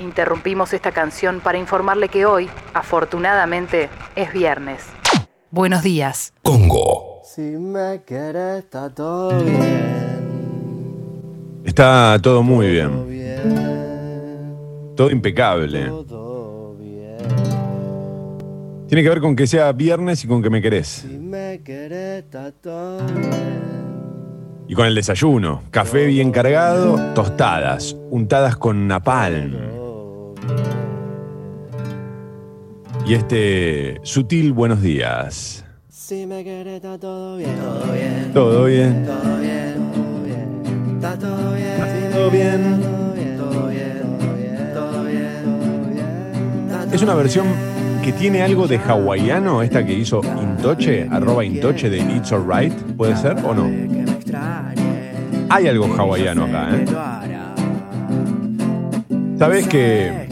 Interrumpimos esta canción para informarle que hoy, afortunadamente, es viernes. Buenos días, Congo. Si me querés, está todo bien. Está todo muy bien. Todo impecable. Todo bien. Tiene que ver con que sea viernes y con que me querés. Si me querés, está todo bien. Y con el desayuno, café bien cargado, tostadas, untadas con napalm. Y este sutil buenos días. Si me querés, está todo bien. Todo bien. Todo bien. Todo bien. Está todo bien. Todo bien. Todo bien. Todo bien. Es una versión que tiene algo de hawaiano, esta que hizo Intoche, @Intoche de It's Alright, ¿puede ser o no? Hay algo hawaiano acá, ¿eh? ¿Sabés que?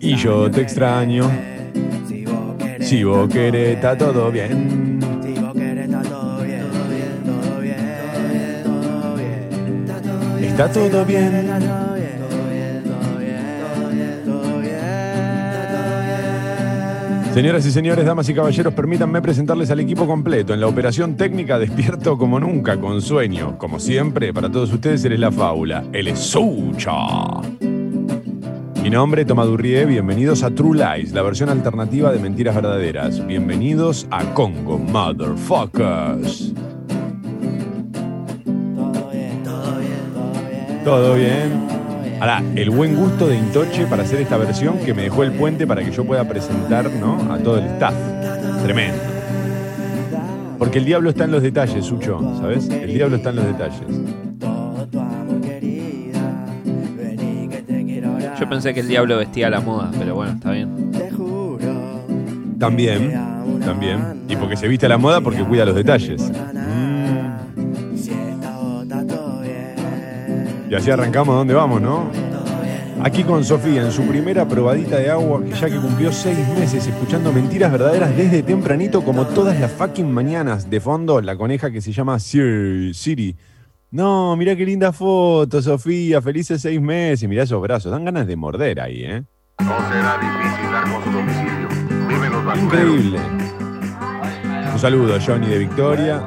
Y yo te extraño. Si vos querés, está todo bien. Está todo bien. Señoras y señores, damas y caballeros, permítanme presentarles al equipo completo. En la operación técnica, despierto como nunca, con sueño. Como siempre, para todos ustedes, él es la fábula. Él es Sucha. Mi nombre, Tomadurrie. Bienvenidos a True Lies, la versión alternativa de Mentiras Verdaderas. Bienvenidos a Congo, motherfuckers. Todo bien, todo bien, todo bien. Ahora, el buen gusto de Intoche para hacer esta versión que me dejó el puente para que yo pueda presentar, ¿no?, a todo el staff. Tremendo. Porque el diablo está en los detalles, Sucho, ¿sabes? El diablo está en los detalles. Yo pensé que el diablo vestía la moda, pero bueno, está bien. También, también. Y porque se viste a la moda porque cuida los detalles. Y así arrancamos a dónde vamos, ¿no? Aquí con Sofía, en su primera probadita de agua, ya que cumplió 6 meses escuchando Mentiras Verdaderas desde tempranito, como todas las fucking mañanas. De fondo, la coneja que se llama Siri. No, mirá qué linda foto, Sofía. Felices 6 meses. Mirá esos brazos. Dan ganas de morder ahí, ¿eh? No será difícil dar con su domicilio. Viven los vacuneros. Increíble. Un saludo a Johnny de Victoria.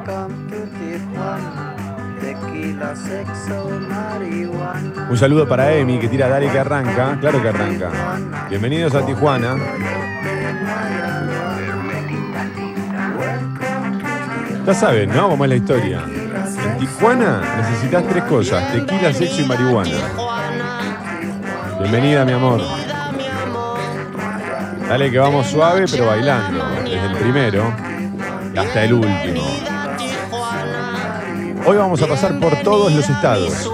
Un saludo para Emi, que tira dale que arranca. Claro que arranca. Bienvenidos a Tijuana. Ya saben, ¿no?, cómo es la historia. En Tijuana necesitas 3 cosas: tequila, sexo y marihuana. Bienvenida, mi amor. Dale que vamos suave, pero bailando. Desde el primero hasta el último. Hoy vamos a pasar por todos los estados.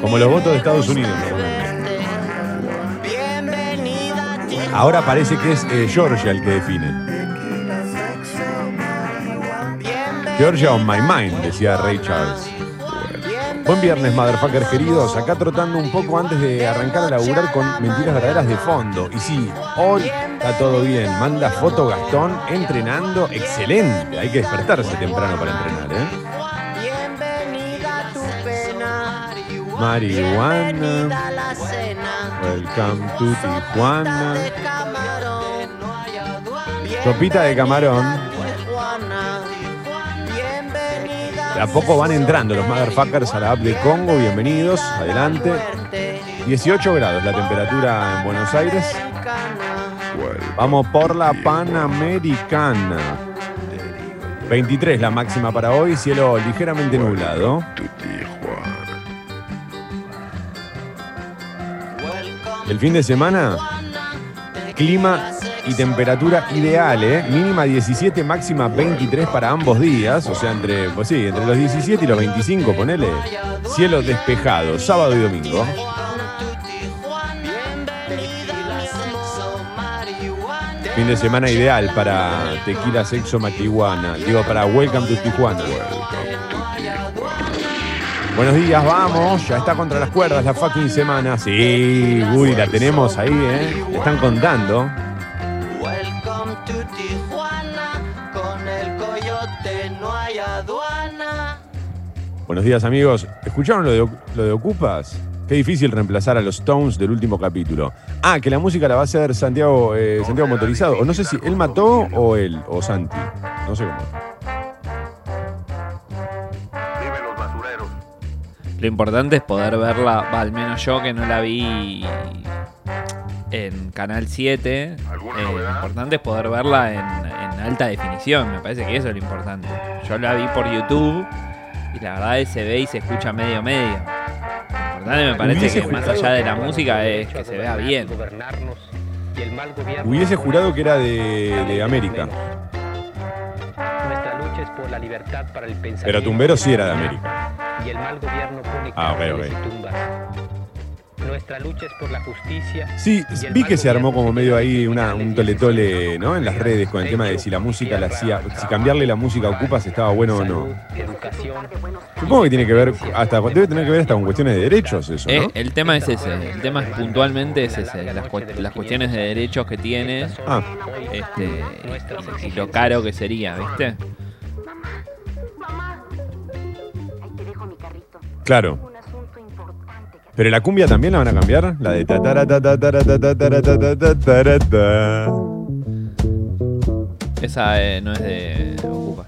Como los votos de Estados Unidos. Ahora parece que es Georgia el que define. Georgia on my mind, decía Ray Charles. Buen viernes, motherfuckers queridos. Acá trotando un poco antes de arrancar a laburar con Mentiras Verdaderas de fondo. Y sí, hoy está todo bien. Manda foto Gastón entrenando. Excelente. Hay que despertarse temprano para entrenar, ¿eh? Marihuana. Welcome to Tijuana. Sopita de camarón. De a poco van entrando los motherfuckers a la app de Congo. Bienvenidos, adelante. 18 grados la temperatura en Buenos Aires. Vamos por la Panamericana. 23 la máxima para hoy, cielo ligeramente nublado. El fin de semana, clima y temperatura ideal, ¿eh? Mínima 17, máxima 23 para ambos días. O sea, entre los 17 y los 25, ponele. Cielo despejado, sábado y domingo. Fin de semana ideal para tequila, sexo, marihuana. Digo, para Welcome to Tijuana. Buenos días, vamos. Ya está contra las cuerdas la fucking semana. Sí, uy, la tenemos ahí, ¿eh? La están contando. Buenos días, amigos. ¿Escucharon lo de Ocupas? Qué difícil reemplazar a los Stones del último capítulo. Ah, que la música la va a hacer Santiago Motorizado. O no sé si él mató o él, o Santi. No sé cómo. Lo importante es poder verla, al menos yo que no la vi en Canal 7. Lo importante es poder verla en alta definición, me parece que eso es lo importante. Yo la vi por YouTube y la verdad es que se ve y se escucha medio. Lo importante me parece que más allá de la música es que se vea bien. Hubiese jurado que era de América. Nuestra lucha es por la libertad para el pensamiento. Pero Tumberos sí era de América. Y el mal gobierno pone cárceles y tumbas. Nuestra lucha es por la justicia. Sí, vi que se armó como medio ahí un tole-tole, ¿no? En las redes con el tema de si la música la hacía, si cambiarle la música a Ocupas estaba bueno o no. Supongo que tiene que ver hasta, debe tener que ver hasta con cuestiones de derechos eso, ¿no? El tema es ese, el tema puntualmente es ese, las cuestiones de derechos que tiene y lo caro que sería, ¿viste? Claro. Pero la cumbia también la van a cambiar, la de tatara. Esa no es de Ocupa.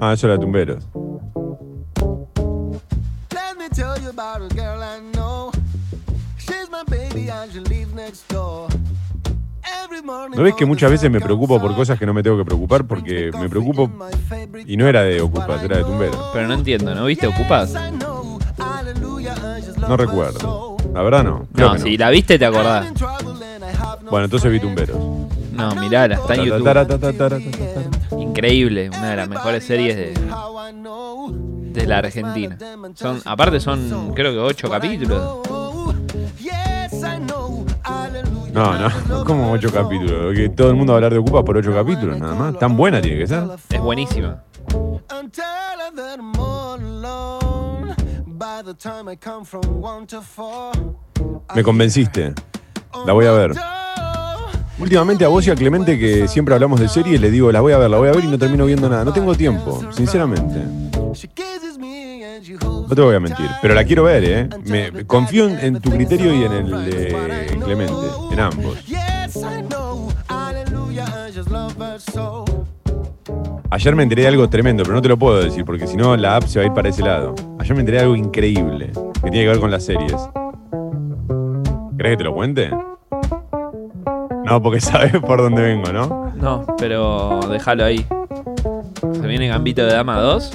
Ah, eso era Tumberos. Let me tell you about a girl I know. She's my baby and she lives next door. ¿No ves que muchas veces me preocupo por cosas que no me tengo que preocupar? Porque me preocupo y no era de Ocupas, era de Tumberos. Pero no entiendo, ¿no viste Ocupas? No recuerdo, la verdad no. No, si la viste te acordás. Bueno, entonces vi Tumberos. No, mirala, está en YouTube. Increíble, una de las mejores series de la Argentina. Aparte son creo que 8 capítulos. No, como 8 capítulos. Que todo el mundo va a hablar de Ocupa por 8 capítulos nada más. Tan buena tiene que ser. Es buenísima. Me convenciste. La voy a ver. Últimamente a vos y a Clemente, que siempre hablamos de series, le digo, la voy a ver y no termino viendo nada. No tengo tiempo, sinceramente. No te voy a mentir, pero la quiero ver, ¿eh? Me confío en tu criterio y en el de Clemente, en ambos. Ayer me enteré de algo tremendo, pero no te lo puedo decir, porque si no la app se va a ir para ese lado. Ayer me enteré de algo increíble, que tiene que ver con las series. ¿Querés que te lo cuente? No, porque sabes por dónde vengo, ¿no? No, pero déjalo ahí. ¿Se viene Gambito de Dama 2?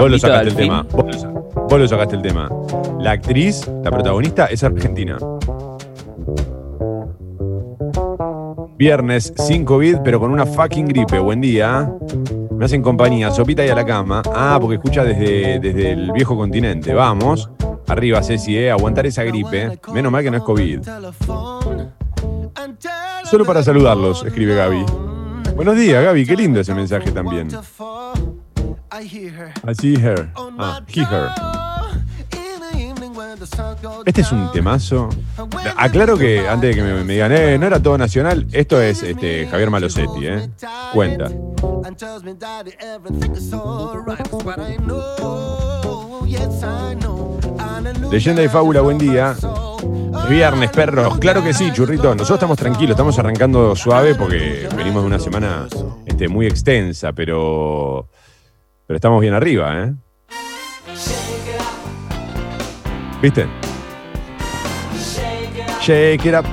Vos lo sacaste el tema. Vos lo sacaste el tema. La actriz, la protagonista, es argentina. Viernes sin COVID, pero con una fucking gripe. Buen día. Me hacen compañía, sopita y a la cama. Ah, porque escucha desde el viejo continente. Vamos. Arriba, Ceci, aguantar esa gripe. Menos mal que no es COVID. Solo para saludarlos, escribe Gaby. Buenos días, Gaby. Qué lindo ese mensaje también. I see her. He, her. Este es un temazo. Aclaro que antes de que me digan, no era todo nacional. Esto es Javier Malosetti, Cuenta. Leyenda y fábula, buen día. Viernes, perros. Claro que sí, churrito. Nosotros estamos tranquilos, estamos arrancando suave porque venimos de una semana muy extensa, pero estamos bien arriba, ¿eh? ¿Viste? Shake it up.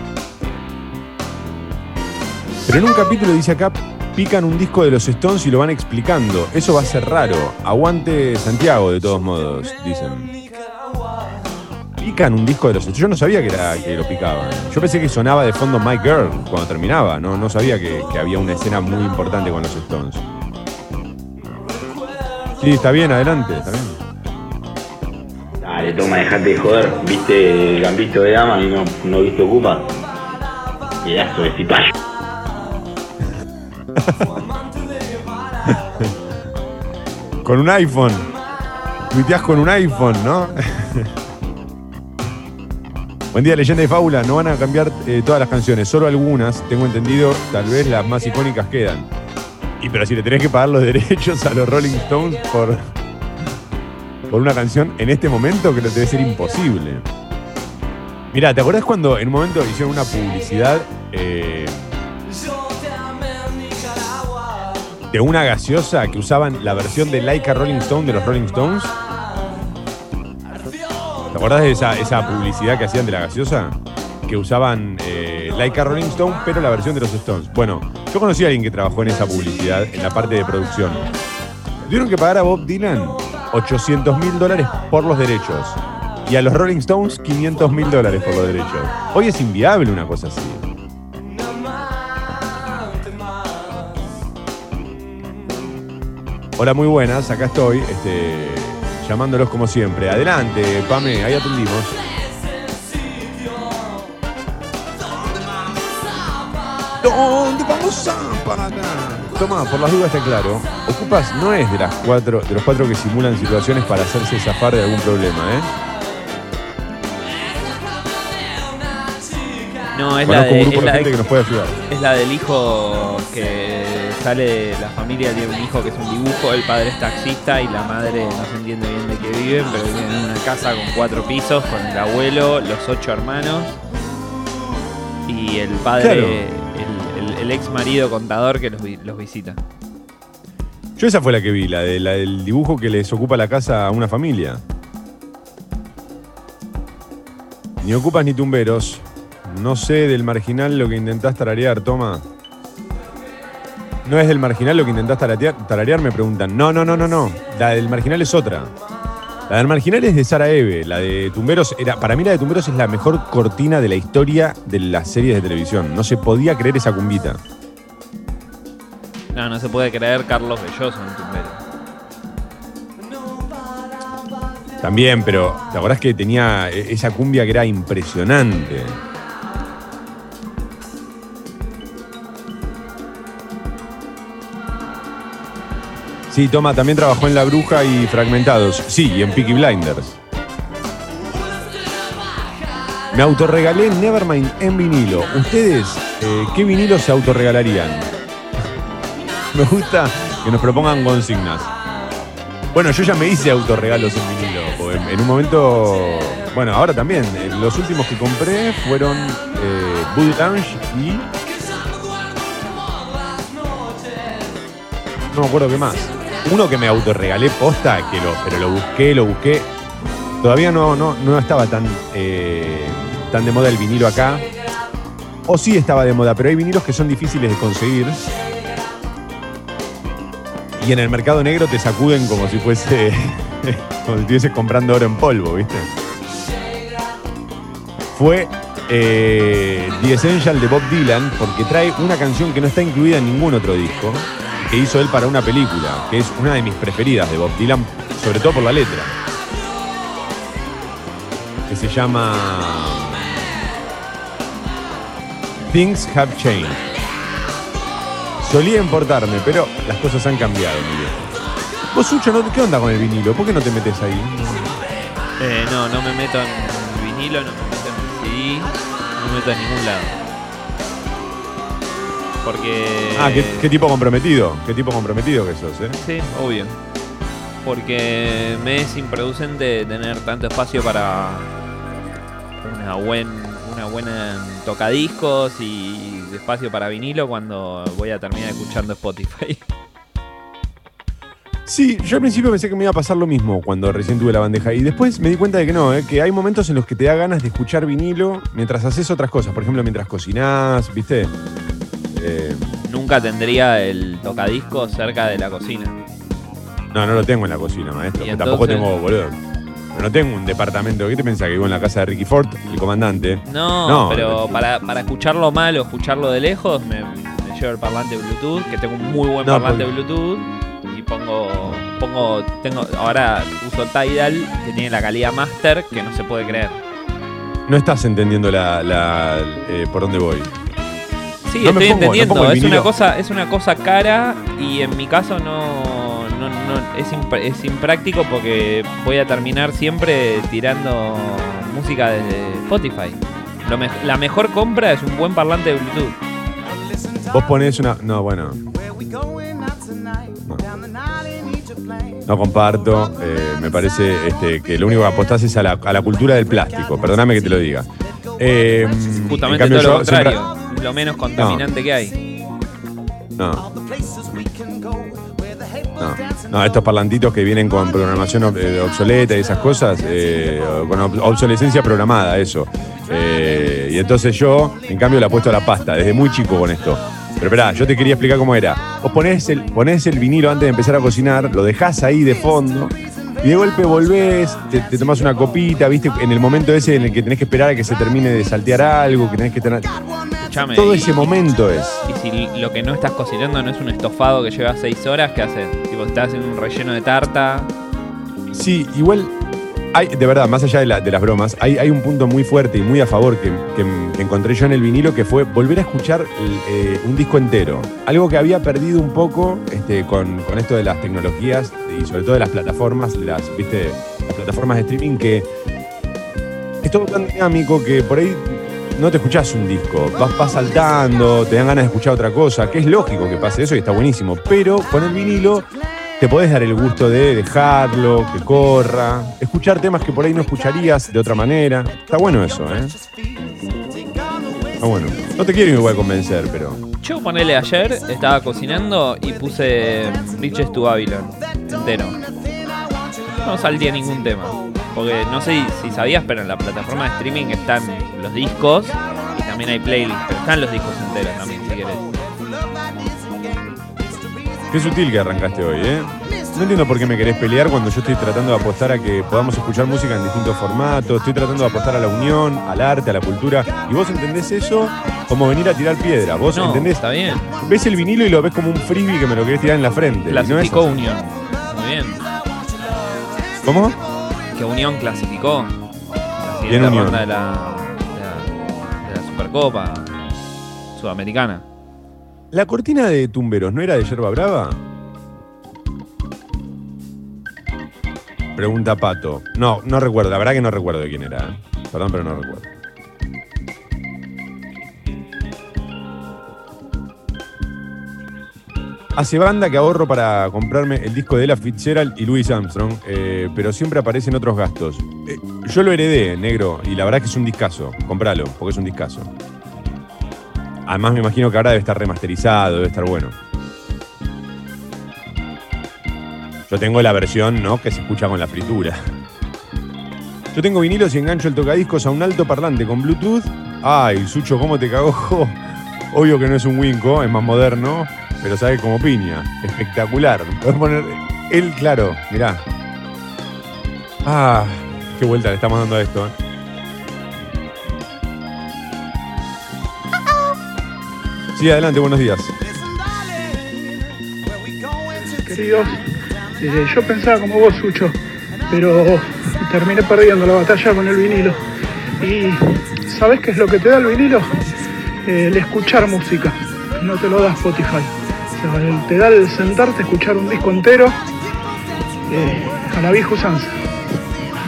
Pero en un capítulo dice acá, pican un disco de los Stones y lo van explicando. Eso va a ser raro. Aguante Santiago, de todos modos, dicen. Pican un disco de los Stones. Yo no sabía que lo picaban. Yo pensé que sonaba de fondo My Girl cuando terminaba. No sabía que había una escena muy importante con los Stones. Sí, está bien, adelante, está bien. Dale, toma, dejate de joder. ¿Viste Gambito de Dama y no viste Ocupa? Pedazo de cipayo. Con un iPhone. Tuiteás con un iPhone, ¿no? Buen día, Leyenda y Fábula. No van a cambiar todas las canciones, solo algunas. Tengo entendido, tal vez las más icónicas quedan. Y pero si le tenés que pagar los derechos a los Rolling Stones por una canción en este momento, que debe ser imposible. Mirá, ¿te acordás cuando en un momento hicieron una publicidad de una gaseosa que usaban la versión de Like a Rolling Stone de los Rolling Stones? ¿Te acordás de esa publicidad que hacían de la gaseosa? Que usaban Like a Rolling Stone, pero la versión de los Stones. Bueno, yo conocí a alguien que trabajó en esa publicidad, en la parte de producción. Tuvieron que pagar a Bob Dylan $800,000 por los derechos y a los Rolling Stones $500,000 por los derechos. Hoy es inviable una cosa así. Hola, muy buenas, acá estoy, llamándolos como siempre. Adelante, Pame, ahí atendimos. ¿Dónde vamos a parar? Tomá, por las dudas está claro. Ocupas no es de los cuatro que simulan situaciones para hacerse zafar de algún problema, ¿eh? No, es la de gente que nos puede ayudar. Es la del hijo que sale de la familia, tiene un hijo que es un dibujo, el padre es taxista y la madre no se entiende bien de qué viven, pero viven en una casa con 4 pisos, con el abuelo, los 8 hermanos y el padre... Claro. El ex marido contador que los visita. Yo esa fue la que vi, la del dibujo que les ocupa la casa a una familia. Ni ocupas ni tumberos. No sé del Marginal lo que intentás tararear, toma. ¿No es del Marginal lo que intentás tararear? Me preguntan. No. La del Marginal es otra. La del Marginal es de Sara Eve. La de Tumberos para mí la de Tumberos es la mejor cortina de la historia de las series de televisión. No se podía creer esa cumbita. No se puede creer Carlos Belloso en Tumberos. También, pero ¿te acordás que tenía esa cumbia que era impresionante? Sí, toma, también trabajó en La Bruja y Fragmentados. Sí, y en Peaky Blinders. Me autorregalé Nevermind en vinilo. ¿Ustedes qué vinilos se autorregalarían? Me gusta que nos propongan consignas. Bueno, yo ya me hice autorregalos en vinilo. En un momento... Bueno, ahora también. Los últimos que compré fueron Bud Lange y... No me acuerdo qué más. Uno que me autorregalé posta, pero lo busqué. Todavía no estaba tan de moda el vinilo acá. O sí estaba de moda, pero hay vinilos que son difíciles de conseguir. Y en el mercado negro te sacuden como si fuese... como si estuvieses comprando oro en polvo, ¿viste? Fue The Essential de Bob Dylan, porque trae una canción que no está incluida en ningún otro disco, que hizo él para una película, que es una de mis preferidas de Bob Dylan, sobre todo por la letra, que se llama Things Have Changed. Solía importarme, pero las cosas han cambiado, mi viejo. Vos, Sucho, ¿qué onda con el vinilo? ¿Por qué no te metes ahí? No me meto en vinilo, no me meto en CD, no me meto en ningún lado. Porque... Ah, qué tipo comprometido. Qué tipo comprometido que sos, ¿eh? Sí, obvio. Porque me es improducente tener tanto espacio para una buena tocadiscos y espacio para vinilo cuando voy a terminar escuchando Spotify. Sí, yo al principio pensé que me iba a pasar lo mismo cuando recién tuve la bandeja. Y después me di cuenta de que no, que hay momentos en los que te da ganas de escuchar vinilo mientras haces otras cosas. Por ejemplo, mientras cocinás, ¿viste? Nunca tendría el tocadiscos cerca de la cocina. No lo tengo en la cocina, maestro. Tampoco tengo, boludo. No tengo un departamento. ¿Qué te pensás? Que vivo en la casa de Ricky Ford, el comandante. No, pero para escucharlo mal o escucharlo de lejos, me llevo el parlante Bluetooth, que tengo un muy buen parlante Bluetooth. Y ahora uso Tidal, que tiene la calidad master, que no se puede creer. No estás entendiendo por dónde voy. Sí, no estoy entendiendo. No es una cosa cara y en mi caso no es impráctico porque voy a terminar siempre tirando música desde Spotify. La mejor compra es un buen parlante de Bluetooth. Vos ponés una... No, bueno. No comparto, me parece que lo único que apostás es a la cultura del plástico, perdóname que te lo diga. Justamente cambio, todo lo contrario, siempre... lo menos contaminante que hay. No, estos parlantitos que vienen con programación obsoleta y esas cosas, con obsolescencia programada, eso. Y entonces yo, en cambio, le apuesto a la pasta, desde muy chico con esto. Pero esperá, yo te quería explicar cómo era. Vos ponés el vinilo antes de empezar a cocinar, lo dejás ahí de fondo, y de golpe volvés, te tomás una copita, ¿viste? En el momento ese en el que tenés que esperar a que se termine de saltear algo, que tenés que tener... Escuchame, todo ese momento es... Y si lo que no estás cocinando no es un estofado que lleva 6 horas, ¿qué haces? Tipo, estás en un relleno de tarta... Sí, igual... Hay, de verdad, más allá de las bromas, hay un punto muy fuerte y muy a favor que encontré yo en el vinilo, que fue volver a escuchar un disco entero. Algo que había perdido un poco con esto de las tecnologías y sobre todo de las plataformas, las plataformas de streaming, que es todo tan dinámico que por ahí no te escuchás un disco. Vas saltando, te dan ganas de escuchar otra cosa, que es lógico que pase eso y está buenísimo. Pero con el vinilo... te podés dar el gusto de dejarlo, que corra, escuchar temas que por ahí no escucharías de otra manera. Está bueno eso, ¿eh? Está bueno. No te quiero igual convencer, pero... Yo, ponele, ayer estaba cocinando y puse Bitches to Babylon entero. No salté ningún tema. Porque no sé si sabías, pero en la plataforma de streaming están los discos y también hay playlists. Pero están los discos enteros también, si querés. Qué sutil que arrancaste hoy, ¿eh? No entiendo por qué me querés pelear cuando yo estoy tratando de apostar a que podamos escuchar música en distintos formatos, estoy tratando de apostar a la unión, al arte, a la cultura, y vos entendés eso como venir a tirar piedra. Vos no, entendés, está bien. Ves el vinilo y lo ves como un frisbee que me lo querés tirar en la frente. Clasificó no unión. Muy bien. ¿Cómo? Que unión clasificó. La siguiente ronda de la Supercopa Sudamericana. ¿La cortina de Tumberos no era de Yerba Brava? Pregunta Pato. No recuerdo. La verdad que no recuerdo de quién era. Perdón, pero no recuerdo. Hace banda que ahorro para comprarme el disco de Ella Fitzgerald y Louis Armstrong, pero siempre aparecen otros gastos. Yo lo heredé, negro, y la verdad que es un discazo. Compralo, porque es un discazo. Además me imagino que ahora debe estar remasterizado, debe estar bueno. Yo tengo la versión, ¿no?, que se escucha con la fritura. Yo tengo vinilos y engancho el tocadiscos a un altoparlante con Bluetooth. Ay, Sucho, ¿cómo te cagó? Obvio que no es un Winco, es más moderno, pero sabe como piña. Espectacular. Podés poner el claro, mirá. Ah, qué vuelta le estamos dando a esto, ¿eh? Sí, adelante, buenos días. Querido, yo pensaba como vos, Sucho, pero terminé perdiendo la batalla con el vinilo. Y ¿sabés qué es lo que te da el vinilo? El escuchar música. No te lo da Spotify. O sea, te da el sentarte, escuchar un disco entero a la vieja usanza.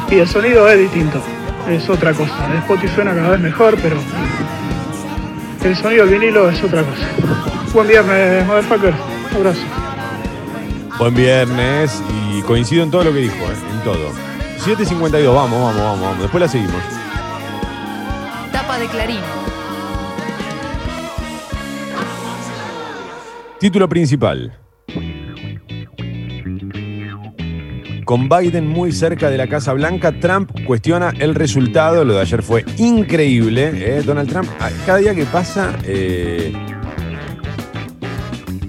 Y el sonido es distinto, es otra cosa. El Spotify suena cada vez mejor, pero... el sonido del vinilo es otra cosa. Buen viernes, motherfucker. Un abrazo. Buen viernes. Y coincido en todo lo que dijo, ¿eh? En todo. 7:52. Vamos. Después la seguimos. Tapa de Clarín. Título principal. Con Biden muy cerca de la Casa Blanca, Trump cuestiona el resultado. Lo de ayer fue increíble. Donald Trump, cada día que pasa,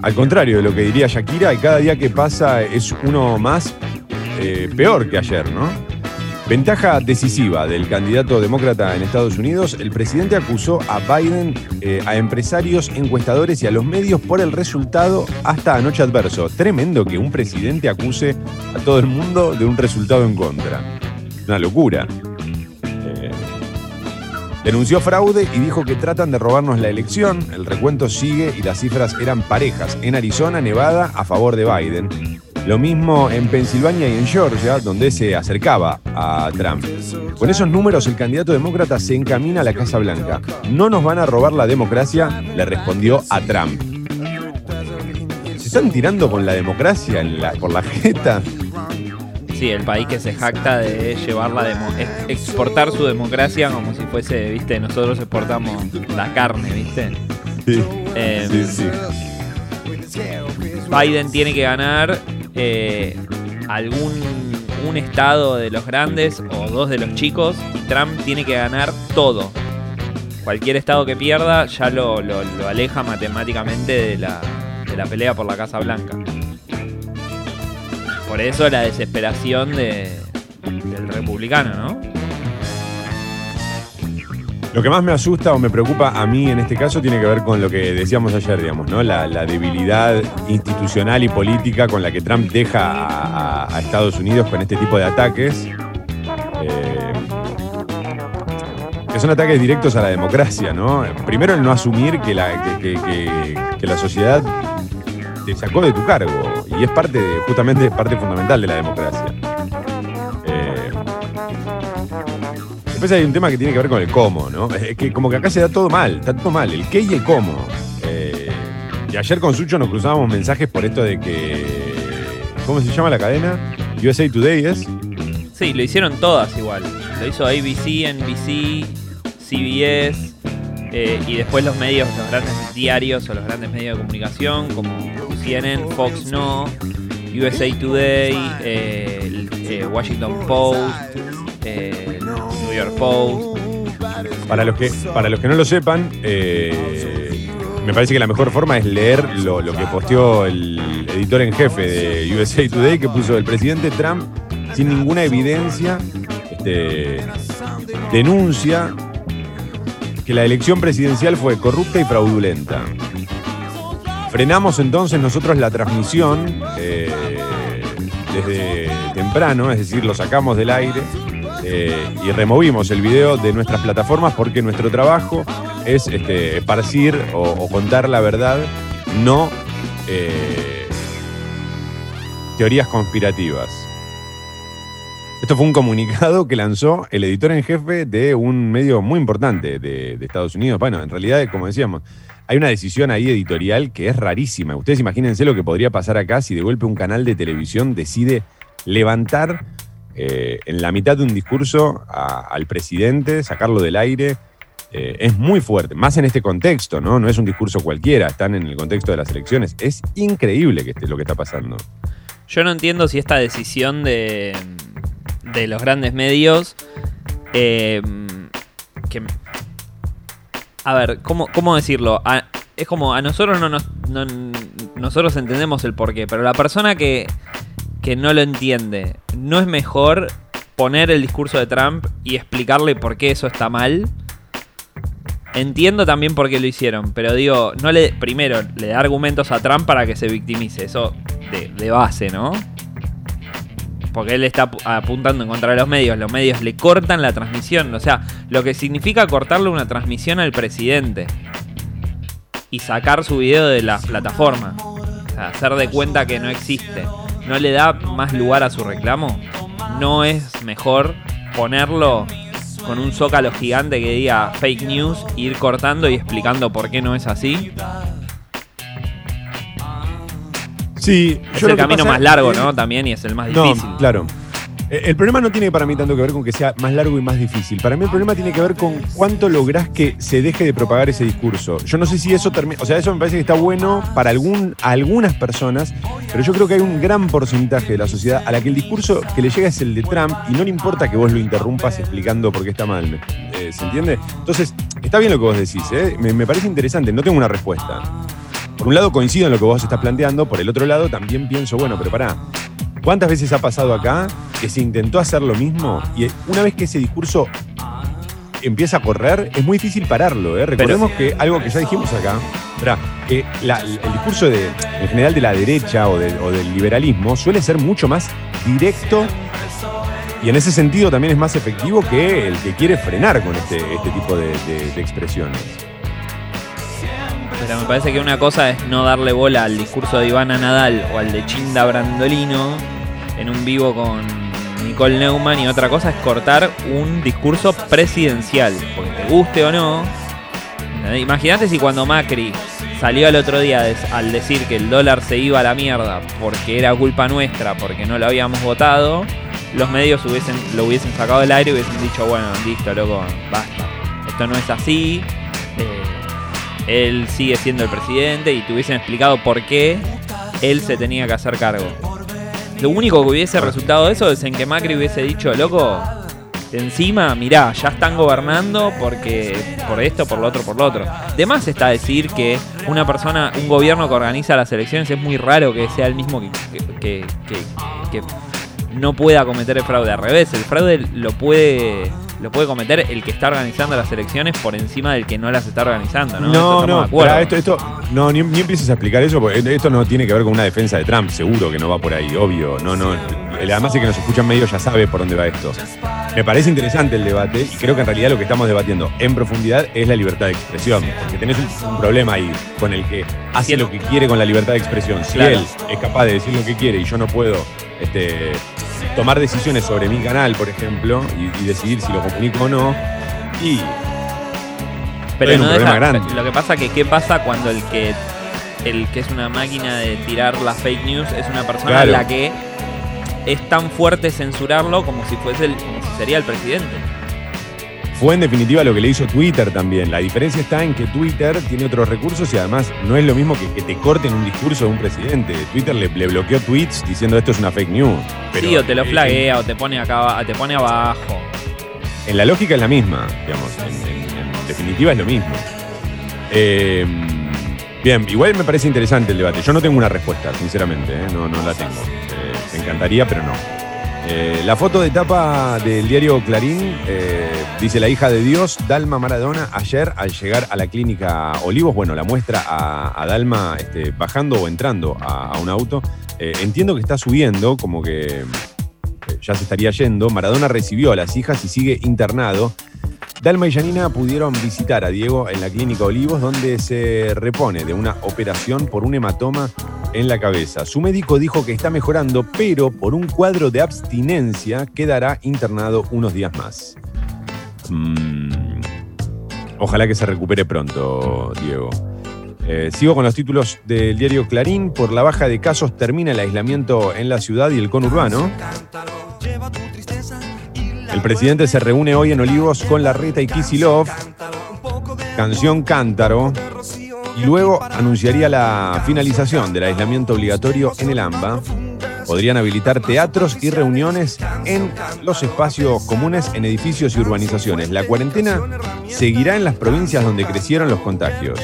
al contrario de lo que diría Shakira, cada día que pasa es uno más peor que ayer, ¿no? Ventaja decisiva del candidato demócrata en Estados Unidos. El presidente acusó a Biden, a empresarios, encuestadores y a los medios por el resultado hasta anoche adverso. Tremendo que un presidente acuse a todo el mundo de un resultado en contra. Una locura. Denunció fraude y dijo que tratan de robarnos la elección. El recuento sigue y las cifras eran parejas. En Arizona, Nevada, a favor de Biden. Lo mismo en Pensilvania y en Georgia, donde se acercaba a Trump. Con esos números, el candidato demócrata se encamina a la Casa Blanca. No nos van a robar la democracia, le respondió a Trump. están tirando con la democracia por la jeta. Sí, el país que se jacta de exportar su democracia como si fuese, viste, nosotros exportamos la carne, viste. Sí, sí. Biden tiene que ganar un estado de los grandes o dos de los chicos. Trump tiene que ganar todo. Cualquier estado que pierda ya lo aleja matemáticamente de la pelea por la Casa Blanca. Por eso la desesperación del republicano, ¿no? Lo que más me asusta o me preocupa a mí en este caso tiene que ver con lo que decíamos ayer, digamos, ¿no? La debilidad institucional y política con la que Trump deja a Estados Unidos con este tipo de ataques. Que son ataques directos a la democracia, ¿no? Primero el no asumir que la sociedad te sacó de tu cargo. Y es parte fundamental de la democracia. Después hay un tema que tiene que ver con el cómo, ¿no? Es que como que acá se da todo mal, está todo mal, el qué y el cómo. Y ayer con Sucho nos cruzábamos mensajes por esto de que... ¿Cómo se llama la cadena? USA Today es... Sí, lo hicieron todas igual. Lo hizo ABC, NBC, CBS, y después los medios, los grandes diarios o los grandes medios de comunicación como CNN, Fox No, USA Today, Washington Post, New York Post. Para los que no lo sepan, me parece que la mejor forma es leer lo que posteó el editor en jefe de USA Today, que puso: el presidente Trump, sin ninguna evidencia, denuncia que la elección presidencial fue corrupta y fraudulenta. Frenamos entonces nosotros la transmisión desde temprano, es decir, lo sacamos del aire y removimos el video de nuestras plataformas, porque nuestro trabajo es esparcir o contar la verdad, no teorías conspirativas. Esto fue un comunicado que lanzó el editor en jefe de un medio muy importante de Estados Unidos. Bueno, en realidad, como decíamos, hay una decisión ahí editorial que es rarísima. Ustedes imagínense lo que podría pasar acá si de golpe un canal de televisión decide levantar en la mitad de un discurso al presidente, sacarlo del aire. Es muy fuerte, más en este contexto, ¿no? No es un discurso cualquiera, están en el contexto de las elecciones. Es increíble que lo que está pasando. Yo no entiendo si esta decisión de los grandes medios a ver, ¿cómo decirlo? Es como a nosotros nosotros entendemos el porqué, pero la persona que no lo entiende, ¿no es mejor poner el discurso de Trump y explicarle por qué eso está mal? Entiendo también por qué lo hicieron, pero digo, primero le da argumentos a Trump para que se victimice, eso de base, ¿no? Porque él está apuntando en contra de los medios le cortan la transmisión, o sea, lo que significa cortarle una transmisión al presidente y sacar su video de la plataforma, o sea, hacer de cuenta que no existe, no le da más lugar a su reclamo. ¿No es mejor ponerlo con un zócalo gigante que diga fake news e ir cortando y explicando por qué no es así? Sí, es el camino más largo, ¿no? También, y es el más difícil. No, claro. El problema no tiene para mí tanto que ver con que sea más largo y más difícil. Para mí el problema tiene que ver con cuánto lográs que se deje de propagar ese discurso. Yo no sé si eso termina... O sea, eso me parece que está bueno para algunas personas, pero yo creo que hay un gran porcentaje de la sociedad a la que el discurso que le llega es el de Trump y no le importa que vos lo interrumpas explicando por qué está mal. ¿Se entiende? Entonces, está bien lo que vos decís, ¿eh? Me parece interesante. No tengo una respuesta. Por un lado coincido en lo que vos estás planteando, por el otro lado también pienso, bueno, pero pará, ¿cuántas veces ha pasado acá que se intentó hacer lo mismo? Y una vez que ese discurso empieza a correr, es muy difícil pararlo, ¿eh? Recordemos que algo que ya dijimos acá, pará, el discurso en general de la derecha o del liberalismo suele ser mucho más directo y en ese sentido también es más efectivo que el que quiere frenar con este tipo de expresiones. Pero me parece que una cosa es no darle bola al discurso de Ivana Nadal o al de Chinda Brandolino en un vivo con Nicole Neumann, y otra cosa es cortar un discurso presidencial, porque te guste o no. Imagínate si cuando Macri salió al otro día al decir que el dólar se iba a la mierda porque era culpa nuestra, porque no lo habíamos votado, los medios lo hubiesen sacado del aire y hubiesen dicho, bueno, listo, loco, basta. Esto no es así, él sigue siendo el presidente, y te hubiesen explicado por qué él se tenía que hacer cargo. Lo único que hubiese resultado de eso es en que Macri hubiese dicho, loco, encima, mirá, ya están gobernando porque por esto, por lo otro, por lo otro. De más está decir que una persona, un gobierno que organiza las elecciones, es muy raro que sea el mismo que no pueda cometer el fraude. Al revés, el fraude lo puede cometer el que está organizando las elecciones por encima del que no las está organizando, ¿no? No empieces a explicar eso, porque esto no tiene que ver con una defensa de Trump, seguro que no va por ahí, obvio. No. Además es que nos escuchan medio, ya sabe por dónde va esto. Me parece interesante el debate, y creo que en realidad lo que estamos debatiendo en profundidad es la libertad de expresión, porque tenés un problema ahí con el que hace lo que quiere con la libertad de expresión. Si él es capaz de decir lo que quiere y yo no puedo tomar decisiones sobre mi canal, por ejemplo, y decidir si lo comunico o no, y pero no es un problema grande. Lo que pasa que qué pasa cuando el que es una máquina de tirar las fake news es una persona, claro, a la que es tan fuerte censurarlo como si sería el presidente. Fue en definitiva lo que le hizo Twitter también. La diferencia está en que Twitter tiene otros recursos y además no es lo mismo que te corten un discurso de un presidente. Twitter le bloqueó tweets diciendo esto es una fake news. Pero, sí, o te lo flaguea, o te pone abajo. En la lógica es la misma, digamos. En definitiva es lo mismo. Bien, igual me parece interesante el debate. Yo no tengo una respuesta, sinceramente, no la tengo. Me encantaría, pero no. La foto de tapa del diario Clarín dice: la hija de Dios, Dalma Maradona, ayer al llegar a la clínica Olivos. Bueno, la muestra a Dalma bajando o entrando a un auto. Entiendo que está subiendo, como que ya se estaría yendo. Maradona recibió a las hijas y sigue internado. Dalma y Janina pudieron visitar a Diego en la clínica Olivos, donde se repone de una operación por un hematoma en la cabeza. Su médico dijo que está mejorando, pero por un cuadro de abstinencia quedará internado unos días más. Ojalá que se recupere pronto, Diego. Sigo con los títulos del diario Clarín. Por la baja de casos termina el aislamiento en la ciudad y el conurbano. El presidente se reúne hoy en Olivos con Larreta y Kicillof. Canción Cántaro. Y luego anunciaría la finalización del aislamiento obligatorio en el AMBA. Podrían habilitar teatros y reuniones en los espacios comunes, en edificios y urbanizaciones. La cuarentena seguirá en las provincias donde crecieron los contagios.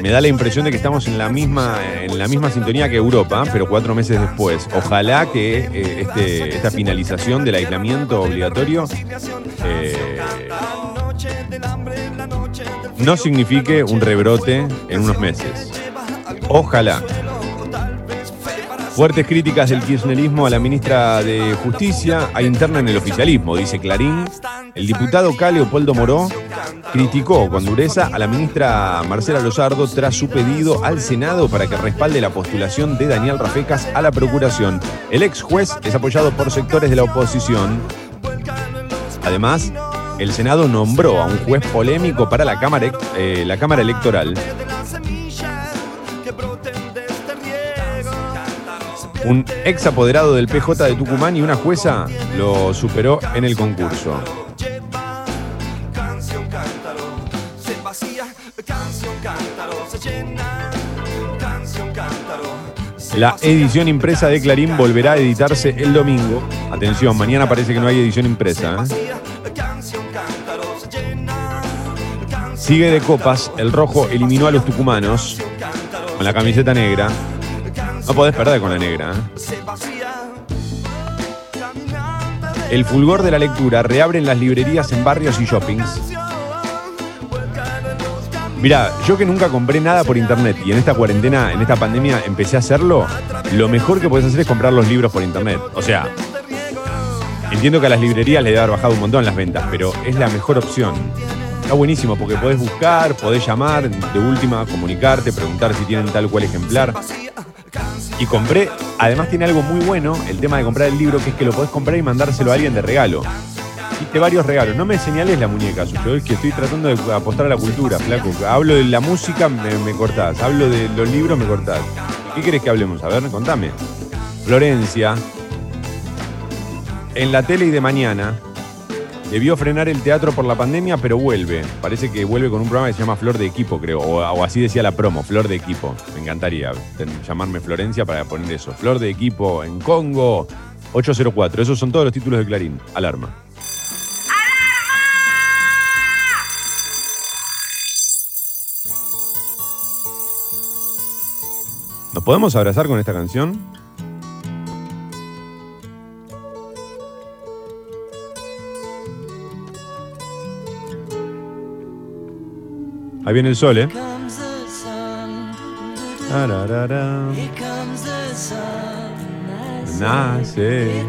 Me da la impresión de que estamos en la misma sintonía que Europa, pero 4 meses después. Ojalá que esta finalización del aislamiento obligatorio no signifique un rebrote en unos meses. Ojalá. Fuertes críticas del kirchnerismo a la ministra de Justicia. Hay interna en el oficialismo, dice Clarín. El diputado Ca Leopoldo Moró criticó con dureza a la ministra Marcela Lozardo tras su pedido al Senado para que respalde la postulación de Daniel Rafecas a la Procuración. El ex juez es apoyado por sectores de la oposición. Además, el Senado nombró a un juez polémico para la Cámara Electoral. Un ex apoderado del PJ de Tucumán y una jueza lo superó en el concurso. La edición impresa de Clarín volverá a editarse el domingo. Atención, mañana parece que no hay edición impresa, Sigue de copas, el rojo eliminó a los tucumanos con la camiseta negra. No podés perder con la negra. El fulgor de la lectura. Reabren las librerías en barrios y shoppings. Mirá, yo que nunca compré nada por internet y en esta cuarentena, en esta pandemia, empecé a hacerlo, lo mejor que podés hacer es comprar los libros por internet. O sea, entiendo que a las librerías les debe haber bajado un montón las ventas, pero es la mejor opción. Está buenísimo porque podés buscar, podés llamar, de última, comunicarte, preguntar si tienen tal o cual ejemplar. Y compré, además tiene algo muy bueno el tema de comprar el libro, que es que lo podés comprar y mandárselo a alguien de regalo. Hiciste varios regalos. No me señales la muñeca, yo es que estoy tratando de apostar a la cultura, flaco. Hablo de la música, me cortás. Hablo de los libros, me cortás. ¿Qué querés que hablemos? A ver, contame. Florencia, en la tele y de mañana, debió frenar el teatro por la pandemia, pero vuelve. Parece que vuelve con un programa que se llama Flor de Equipo, creo. O así decía la promo, Flor de Equipo. Me encantaría llamarme Florencia para poner eso. Flor de Equipo en Congo 804. Esos son todos los títulos de Clarín. Alarma. ¡Alarma! ¿Nos podemos abrazar con esta canción? Ahí viene el sol, ¿eh? Nace.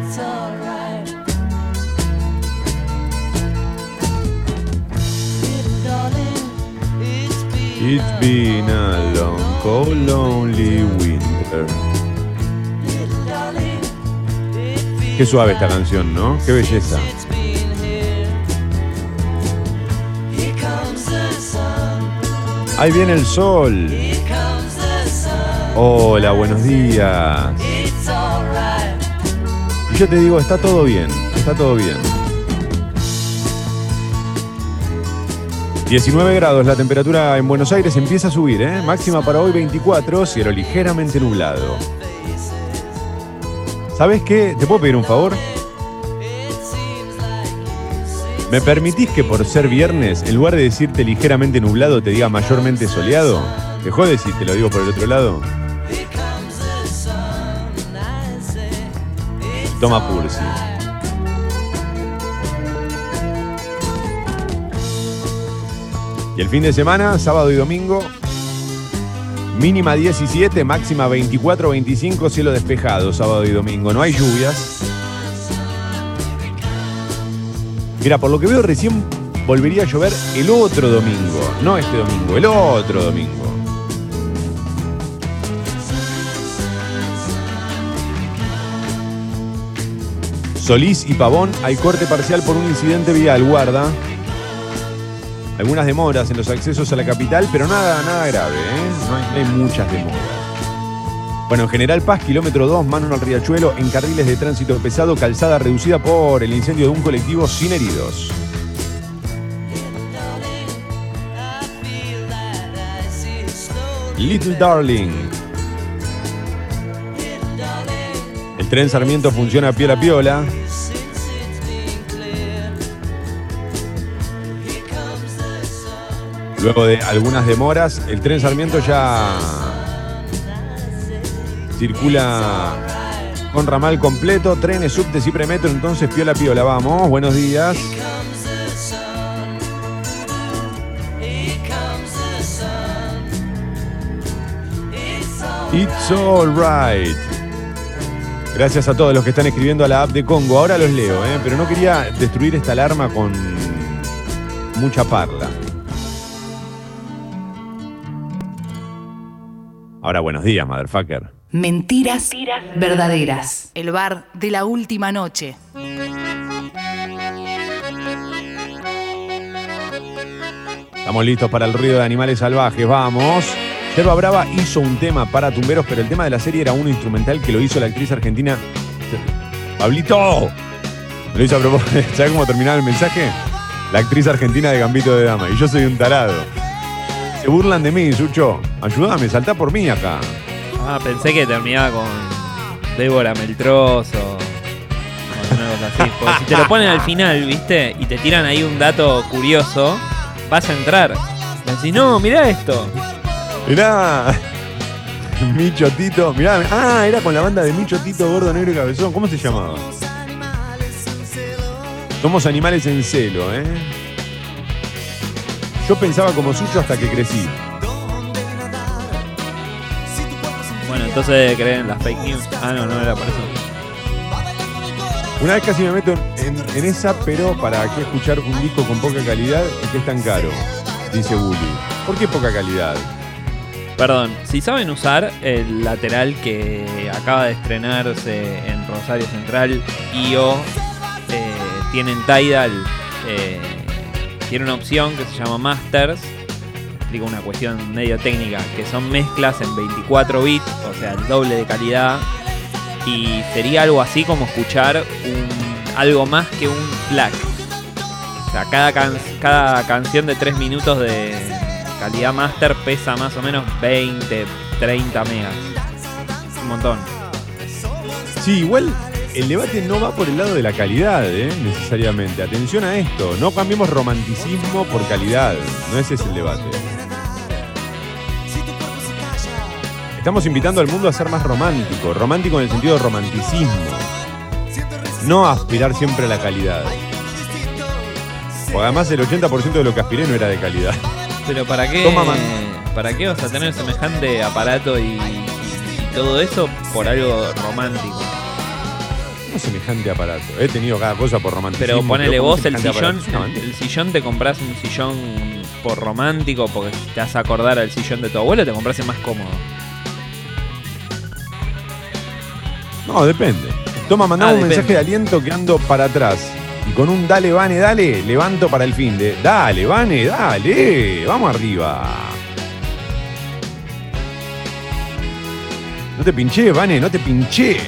It's been a long, cold, lonely winter. Qué suave esta canción, ¿no? Qué belleza. Ahí viene el sol. Hola, buenos días. Y yo te digo, está todo bien, está todo bien. 19 grados, la temperatura en Buenos Aires empieza a subir, ¿eh? Máxima para hoy 24, cielo ligeramente nublado. ¿Sabés qué? ¿Te puedo pedir un favor? ¿Me permitís que por ser viernes, en lugar de decirte ligeramente nublado, te diga mayormente soleado? ¿Te jodes si te lo digo por el otro lado? Toma Pursi. Y el fin de semana, sábado y domingo, mínima 17, máxima 24, 25, cielo despejado, sábado y domingo. No hay lluvias. Mira, por lo que veo recién volvería a llover el otro domingo. No este domingo, el otro domingo. Solís y Pavón, hay corte parcial por un incidente vial, guarda. Algunas demoras en los accesos a la capital, pero nada grave, ¿eh? No hay muchas demoras. Bueno, en General Paz, kilómetro 2, mano al riachuelo, en carriles de tránsito pesado, calzada reducida por el incendio de un colectivo sin heridos. Little Darling. El tren Sarmiento funciona piola piola. Luego de algunas demoras, el tren Sarmiento ya circula con ramal completo, trenes, subtes y premetro, entonces piola piola, vamos, buenos días. It's alright. Gracias a todos los que están escribiendo a la app de Congo, ahora los leo, pero no quería destruir esta alarma con mucha parla. Ahora buenos días, motherfucker. Mentiras verdaderas. El bar de la última noche. Estamos listos para el ruido de animales salvajes, vamos. Yerba Brava hizo un tema para Tumberos, pero el tema de la serie era uno instrumental que lo hizo la actriz argentina Pablito. Lo hizo a propósito. ¿Sabés cómo terminaba el mensaje? La actriz argentina de Gambito de Dama. Y yo soy un tarado. Se burlan de mí, Sucho. Ayúdame, saltá por mí acá. Ah, pensé que terminaba con Débora Meltroso. Así. Porque si te lo ponen al final, ¿viste? Y te tiran ahí un dato curioso, vas a entrar. Y decís, no, mirá esto. Mirá. Micho Tito. Mirá. Ah, era con la banda de Micho Tito, Gordo, Negro y Cabezón. ¿Cómo se llamaba? Somos animales en celo, ¿eh? Yo pensaba como Sucho hasta que crecí. Bueno, entonces creen las fake news. Ah, no era por eso. Una vez casi me meto en esa, pero ¿para qué escuchar un disco con poca calidad y que es tan caro? Dice Bully. ¿Por qué poca calidad? Perdón, si saben usar el lateral que acaba de estrenarse en Rosario Central y o tiene en Tidal, tiene una opción que se llama Masters, explica una cuestión medio técnica, que son mezclas en 24 bits, o sea, el doble de calidad, y sería algo así como escuchar algo más que un FLAC. O sea, cada canción de 3 minutos de calidad master pesa más o menos 20, 30 megas. Un montón. Sí, igual el debate no va por el lado de la calidad, necesariamente. Atención a esto, no cambiemos romanticismo por calidad. No, ese es el debate. Estamos invitando al mundo a ser más romántico. Romántico en el sentido de romanticismo. No aspirar siempre a la calidad. Porque además el 80% de lo que aspiré no era de calidad. Pero ¿para qué vas a tener semejante aparato y todo eso por algo romántico? No semejante aparato. He tenido cada cosa por romanticismo. Pero ponele vos el sillón. El sillón, te compras un sillón por romántico porque te vas a acordar al sillón de tu abuelo, te compras el más cómodo. No, depende. Toma, mandame un mensaje de aliento que ando para atrás. Y con un dale, Vane, dale, levanto para el fin de... Dale, Vane, dale. Vamos arriba. No te pinché, Vane, no te pinché.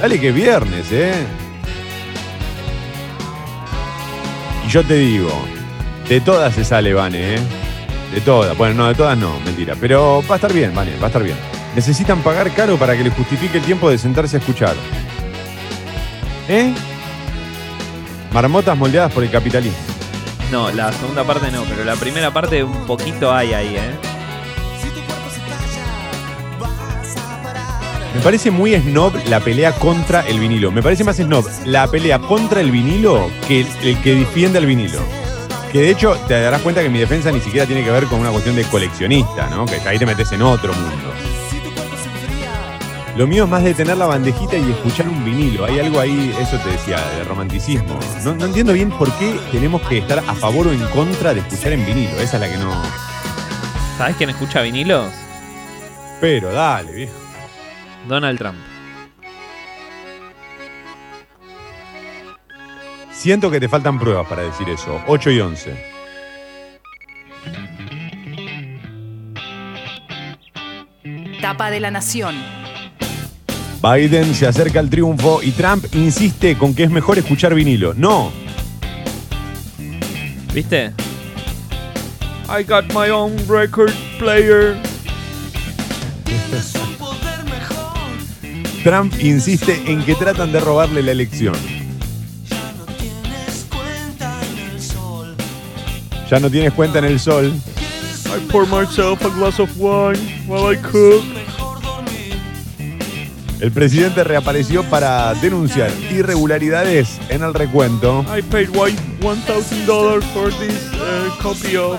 Dale que es viernes, Y yo te digo, de todas se sale, Vane, De todas. Bueno, no, de todas no, mentira. Pero va a estar bien, Vane, va a estar bien. Necesitan pagar caro para que les justifique el tiempo de sentarse a escuchar. Marmotas moldeadas por el capitalismo. No, la segunda parte no, pero la primera parte un poquito hay ahí, Me parece muy snob la pelea contra el vinilo. Me parece más snob la pelea contra el vinilo que el que defiende al vinilo. Que de hecho te darás cuenta que mi defensa ni siquiera tiene que ver con una cuestión de coleccionista, ¿no? Que ahí te metes en otro mundo. Lo mío es más de tener la bandejita y escuchar un vinilo. Hay algo ahí, eso te decía, de romanticismo. No entiendo bien por qué tenemos que estar a favor o en contra de escuchar en vinilo. Esa es la que no... ¿Sabés quién escucha vinilos? Pero dale, viejo. Donald Trump. Siento que te faltan pruebas para decir eso. 8 y 11. Tapa de la Nación. Biden se acerca al triunfo y Trump insiste con que es mejor escuchar vinilo. ¡No! ¿Viste? I got my own record player. Trump insiste en que tratan de robarle la elección. Ya no tienes cuenta en el sol. I pour myself a glass of wine while I cook. El presidente reapareció para denunciar irregularidades en el recuento. I paid $1,000 for this copy of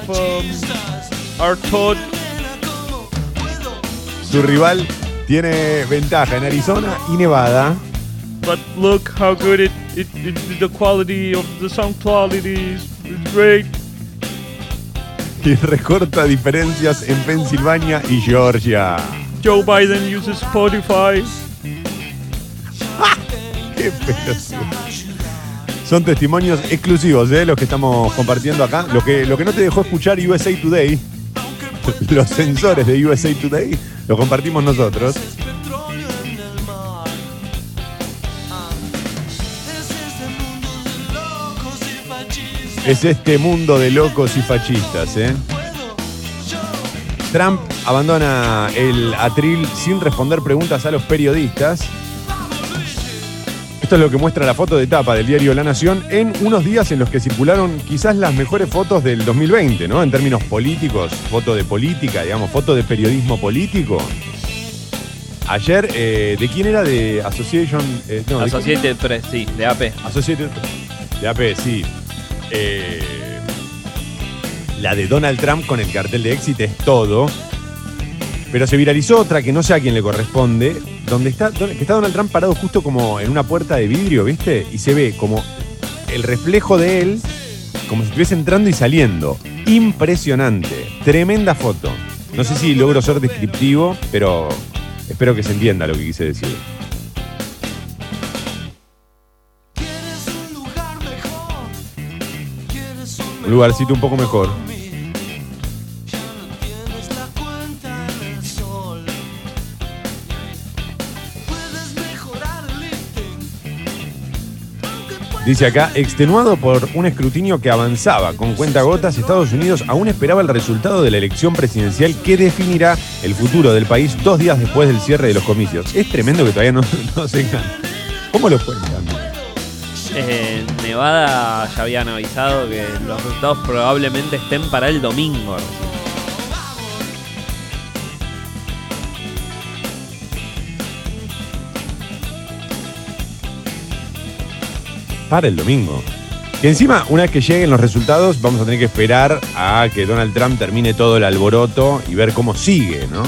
our Todd. Su rival tiene ventaja en Arizona y Nevada. But look how good it the quality of the sound quality is great. Y recorta diferencias en Pensilvania y Georgia. Joe Biden uses Spotify. ¡Qué pedazo! Son testimonios exclusivos, los que estamos compartiendo acá. Lo que no te dejó escuchar USA Today, los censores de USA Today, lo compartimos nosotros. Es este mundo de locos y fascistas, Trump abandona el atril sin responder preguntas a los periodistas. Esto es lo que muestra la foto de tapa del diario La Nación en unos días en los que circularon quizás las mejores fotos del 2020, ¿no? En términos políticos, foto de política, digamos, foto de periodismo político. Ayer, ¿de quién era? De Associated Press, sí, de AP. Associated Press, de AP, sí. La de Donald Trump con el cartel de éxito es todo. Pero se viralizó otra que no sé a quién le corresponde, que está Donald Trump parado justo como en una puerta de vidrio, ¿viste? Y se ve como el reflejo de él, como si estuviese entrando y saliendo. Impresionante. Tremenda foto. No sé si logro ser descriptivo, pero espero que se entienda lo que quise decir. un lugarcito un poco mejor. Dice acá, extenuado por un escrutinio que avanzaba con cuentagotas, Estados Unidos aún esperaba el resultado de la elección presidencial que definirá el futuro del país 2 días después del cierre de los comicios. Es tremendo que todavía no se gana. ¿Cómo lo cuentan? Nevada ya habían avisado que los resultados probablemente estén para el domingo. Para el domingo. Que encima, una vez que lleguen los resultados, vamos a tener que esperar a que Donald Trump termine todo el alboroto y ver cómo sigue, ¿no?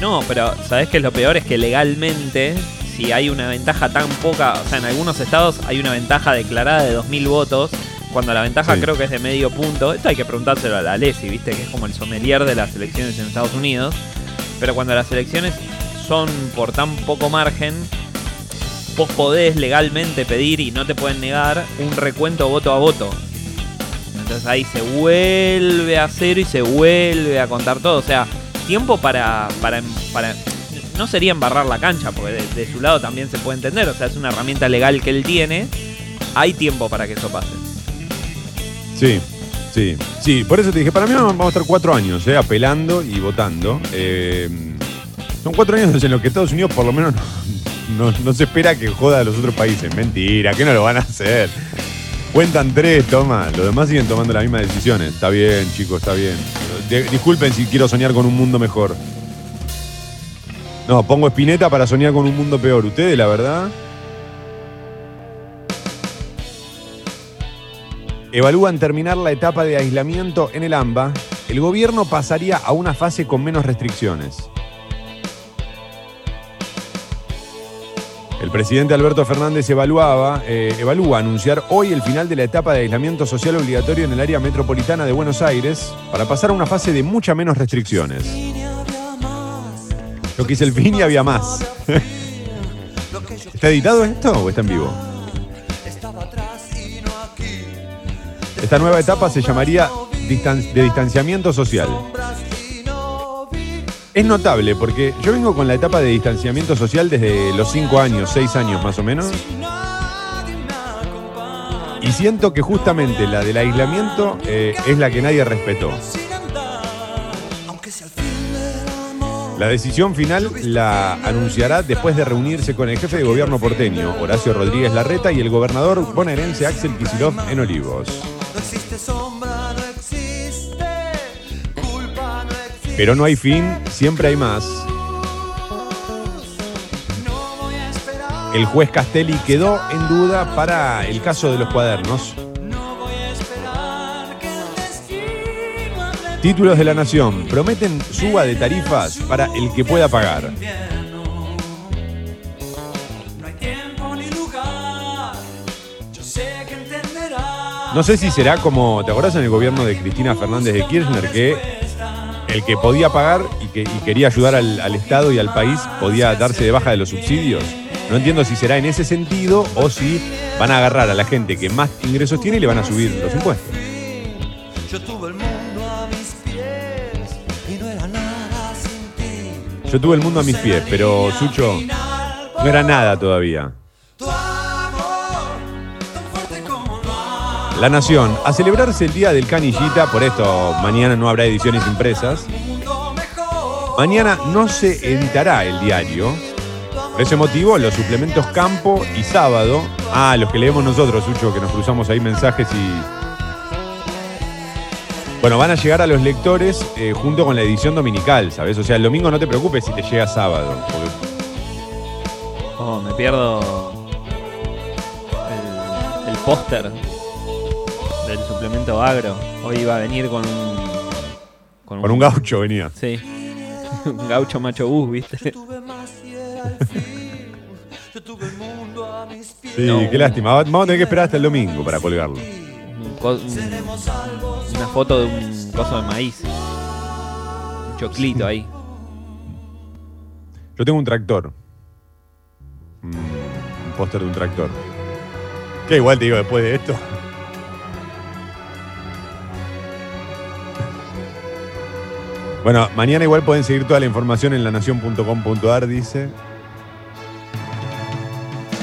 No, pero ¿sabés qué es lo peor? Es que legalmente, si hay una ventaja tan poca, o sea, en algunos estados hay una ventaja declarada de 2.000 votos, cuando la ventaja creo que es de medio punto. Esto hay que preguntárselo a la Lesi, ¿viste? Que es como el sommelier de las elecciones en Estados Unidos. Pero cuando las elecciones son por tan poco margen, vos podés legalmente pedir y no te pueden negar un recuento voto a voto. Entonces ahí se vuelve a cero y se vuelve a contar todo. O sea, tiempo para no sería embarrar la cancha, porque de su lado también se puede entender. O sea, es una herramienta legal que él tiene. Hay tiempo para que eso pase. Sí, sí, sí. Por eso te dije, para mí vamos a estar 4 años apelando y votando. Son 4 años en los que Estados Unidos por lo menos no se espera que joda a los otros países. Mentira, que no lo van a hacer. Cuentan 3, toma. Los demás siguen tomando las mismas decisiones. Está bien, chicos, está bien. Disculpen si quiero soñar con un mundo mejor. No, pongo Spinetta para soñar con un mundo peor. Ustedes, la verdad. Evalúan terminar la etapa de aislamiento en el AMBA. El gobierno pasaría a una fase con menos restricciones. El presidente Alberto Fernández evalúa anunciar hoy el final de la etapa de aislamiento social obligatorio en el área metropolitana de Buenos Aires para pasar a una fase de mucha menos restricciones. Lo que hice el fin y había más. ¿Está editado esto o está en vivo? Esta nueva etapa se llamaría de distanciamiento social. Es notable porque yo vengo con la etapa de distanciamiento social desde los 5 años, 6 años más o menos. Y siento que justamente la del aislamiento es la que nadie respetó. La decisión final la anunciará después de reunirse con el jefe de gobierno porteño, Horacio Rodríguez Larreta, y el gobernador bonaerense Axel Kicillof en Olivos. Pero no hay fin, siempre hay más. El juez Castelli quedó en duda para el caso de los cuadernos. Títulos de la Nación prometen suba de tarifas para el que pueda pagar. No sé si será como, ¿te acordás en el gobierno de Cristina Fernández de Kirchner que el que podía pagar y quería ayudar al Estado y al país podía darse de baja de los subsidios? No entiendo si será en ese sentido o si van a agarrar a la gente que más ingresos tiene y le van a subir los impuestos. Yo tuve el mundo a mis pies, pero Sucho no era nada todavía. La Nación, a celebrarse el Día del Canillita, por esto mañana no habrá ediciones impresas. Mañana no se editará el diario. Por ese motivo, los suplementos Campo y Sábado, los que leemos nosotros, Sucho, que nos cruzamos ahí mensajes y... Bueno, van a llegar a los lectores junto con la edición dominical, ¿sabes? O sea, el domingo no te preocupes si te llega sábado. Porque... Oh, me pierdo el póster del suplemento agro. Hoy iba a venir con un gaucho venía. Sí. Un gaucho macho bus, ¿viste? Sí, no, qué lástima. Vamos a tener que esperar hasta el domingo para colgarlo. Una foto de un coso de maíz. Un choclito ahí. Yo tengo un tractor. Un póster de un tractor. Que igual te digo, después de esto... Bueno, mañana igual pueden seguir toda la información en lanacion.com.ar, dice.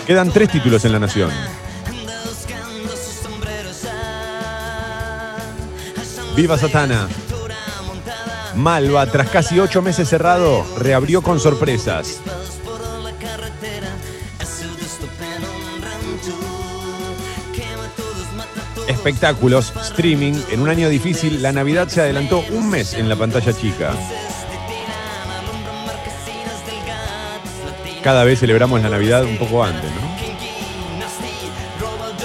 Quedan 3 títulos en La Nación. Viva Satana. Malva, tras casi 8 meses cerrado, reabrió con sorpresas. Espectáculos, streaming. En un año difícil, la Navidad se adelantó un mes en la pantalla chica. Cada vez celebramos la Navidad un poco antes, ¿no?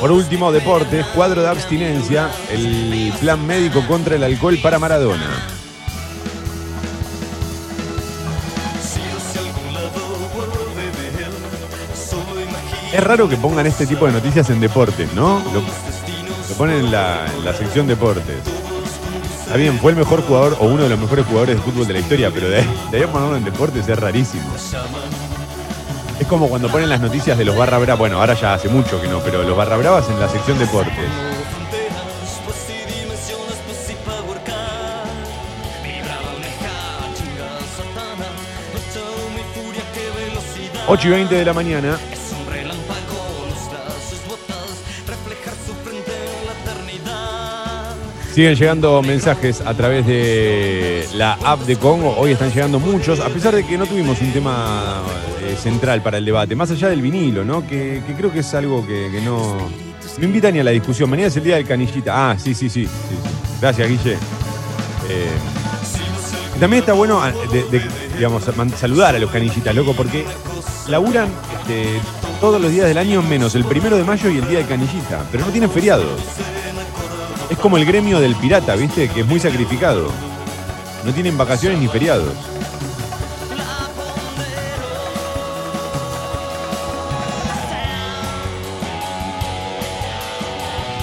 Por último, deportes, cuadro de abstinencia, el plan médico contra el alcohol para Maradona. Es raro que pongan este tipo de noticias en deportes, ¿no? Lo ponen en la sección deportes. Está bien, fue el mejor jugador o uno de los mejores jugadores de fútbol de la historia, pero de ahí a ponerlo en deportes es rarísimo. Es como cuando ponen las noticias de los Barra Bravas. Bueno, ahora ya hace mucho que no, pero los Barra Bravas en la sección deportes. Ocho y 20 de la mañana. Siguen llegando mensajes a través de la app de Congo. Hoy están llegando muchos, a pesar de que no tuvimos un tema central para el debate, más allá del vinilo, ¿no? Que creo que es algo que no invita ni a la discusión. Mañana es el día del canillita. Ah, sí. Gracias, Guille. También está bueno, digamos, saludar a los canillitas, loco, porque laburan todos los días del año menos el 1 de mayo y el día del canillita, pero no tienen feriados. Es como el gremio del pirata, ¿viste? Que es muy sacrificado. No tienen vacaciones ni feriados.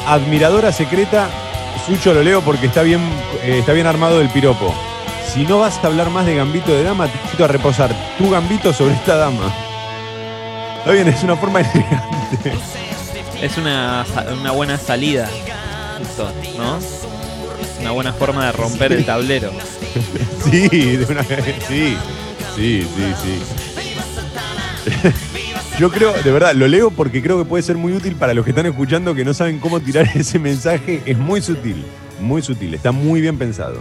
Admiradora secreta, Sucho, lo leo porque está bien armado el piropo. Si no vas a hablar más de Gambito de Dama, te invito a reposar tu gambito sobre esta dama. Está bien, es una forma elegante. Es una buena salida. ¿No? Una buena forma de romper el tablero. Sí, de una vez. Sí. Yo creo, de verdad, lo leo porque creo que puede ser muy útil para los que están escuchando que no saben cómo tirar ese mensaje. Es muy sutil, está muy bien pensado.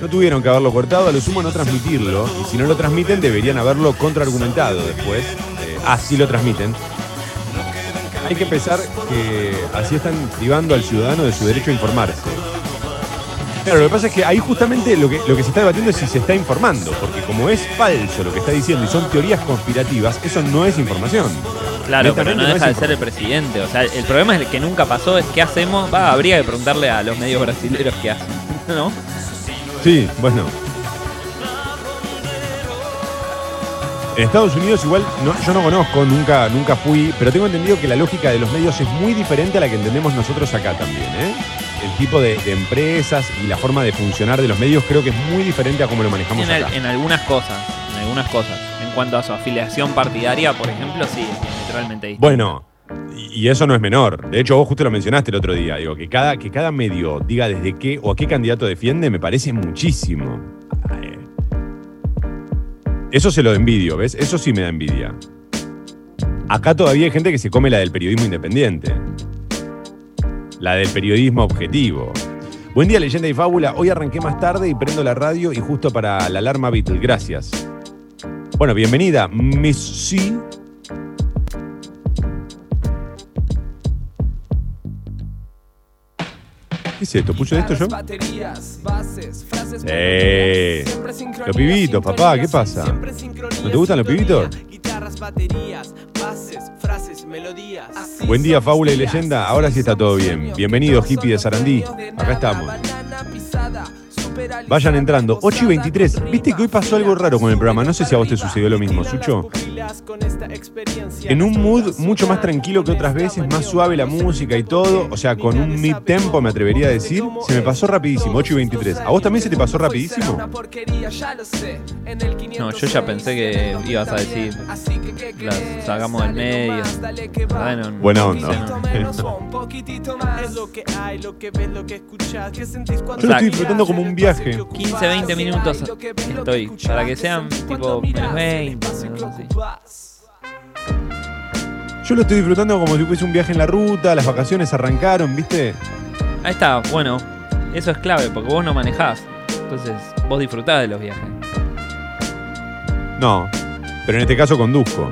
No tuvieron que haberlo cortado, a lo sumo no transmitirlo. Y si no lo transmiten, deberían haberlo contraargumentado después. Sí lo transmiten. Hay que pensar que así están privando al ciudadano de su derecho a informarse. Claro, lo que pasa es que ahí justamente lo que se está debatiendo es si se está informando, porque como es falso lo que está diciendo y son teorías conspirativas, eso no es información. Claro, pero no deja de ser el presidente. O sea, el problema es el que nunca pasó, es qué hacemos. Habría que preguntarle a los medios brasileños qué hacen, ¿no? Sí, bueno. En Estados Unidos igual, yo no conozco, nunca fui, pero tengo entendido que la lógica de los medios es muy diferente a la que entendemos nosotros acá también, ¿eh? El tipo de empresas y la forma de funcionar de los medios creo que es muy diferente a cómo lo manejamos acá. En algunas cosas. En cuanto a su afiliación partidaria, por ejemplo, sí, es literalmente distinto. Bueno, y eso no es menor. De hecho, vos justo lo mencionaste el otro día. Digo, que cada medio diga desde qué o a qué candidato defiende me parece muchísimo. Eso se lo envidio, ¿ves? Eso sí me da envidia. Acá todavía hay gente que se come la del periodismo independiente. La del periodismo objetivo. Buen día, Leyenda y Fábula. Hoy arranqué más tarde y prendo la radio y justo para la alarma Beatle. Gracias. Bueno, bienvenida, Messi. ¿Qué es esto? ¿Puse de esto yo? Los pibitos, papá, ¿qué pasa? ¿No te gustan los pibitos? Buen día, Fábula y Leyenda. Ahora sí está todo bien. Bienvenidos, hippie de Sarandí. Acá estamos. Vayan entrando. 8 y 23. Viste que hoy pasó algo raro con el programa. No sé si a vos te sucedió lo mismo, Sucho. en un mood mucho más tranquilo que otras veces, más suave la música y todo, o sea, con un mid tempo me atrevería a decir. Se me pasó rapidísimo, 8:23. ¿A vos también se te pasó rapidísimo? No, yo ya pensé que ibas a decir las sacamos del medio. Bueno, buena onda. Yo lo estoy disfrutando como un viaje. 15, 20 minutos estoy, para que sean tipo menos 20, no sé. Yo lo estoy disfrutando como si fuese un viaje en la ruta, las vacaciones arrancaron, ¿viste? Ahí está, bueno, eso es clave, porque vos no manejás, entonces vos disfrutás de los viajes. No, pero en este caso conduzco.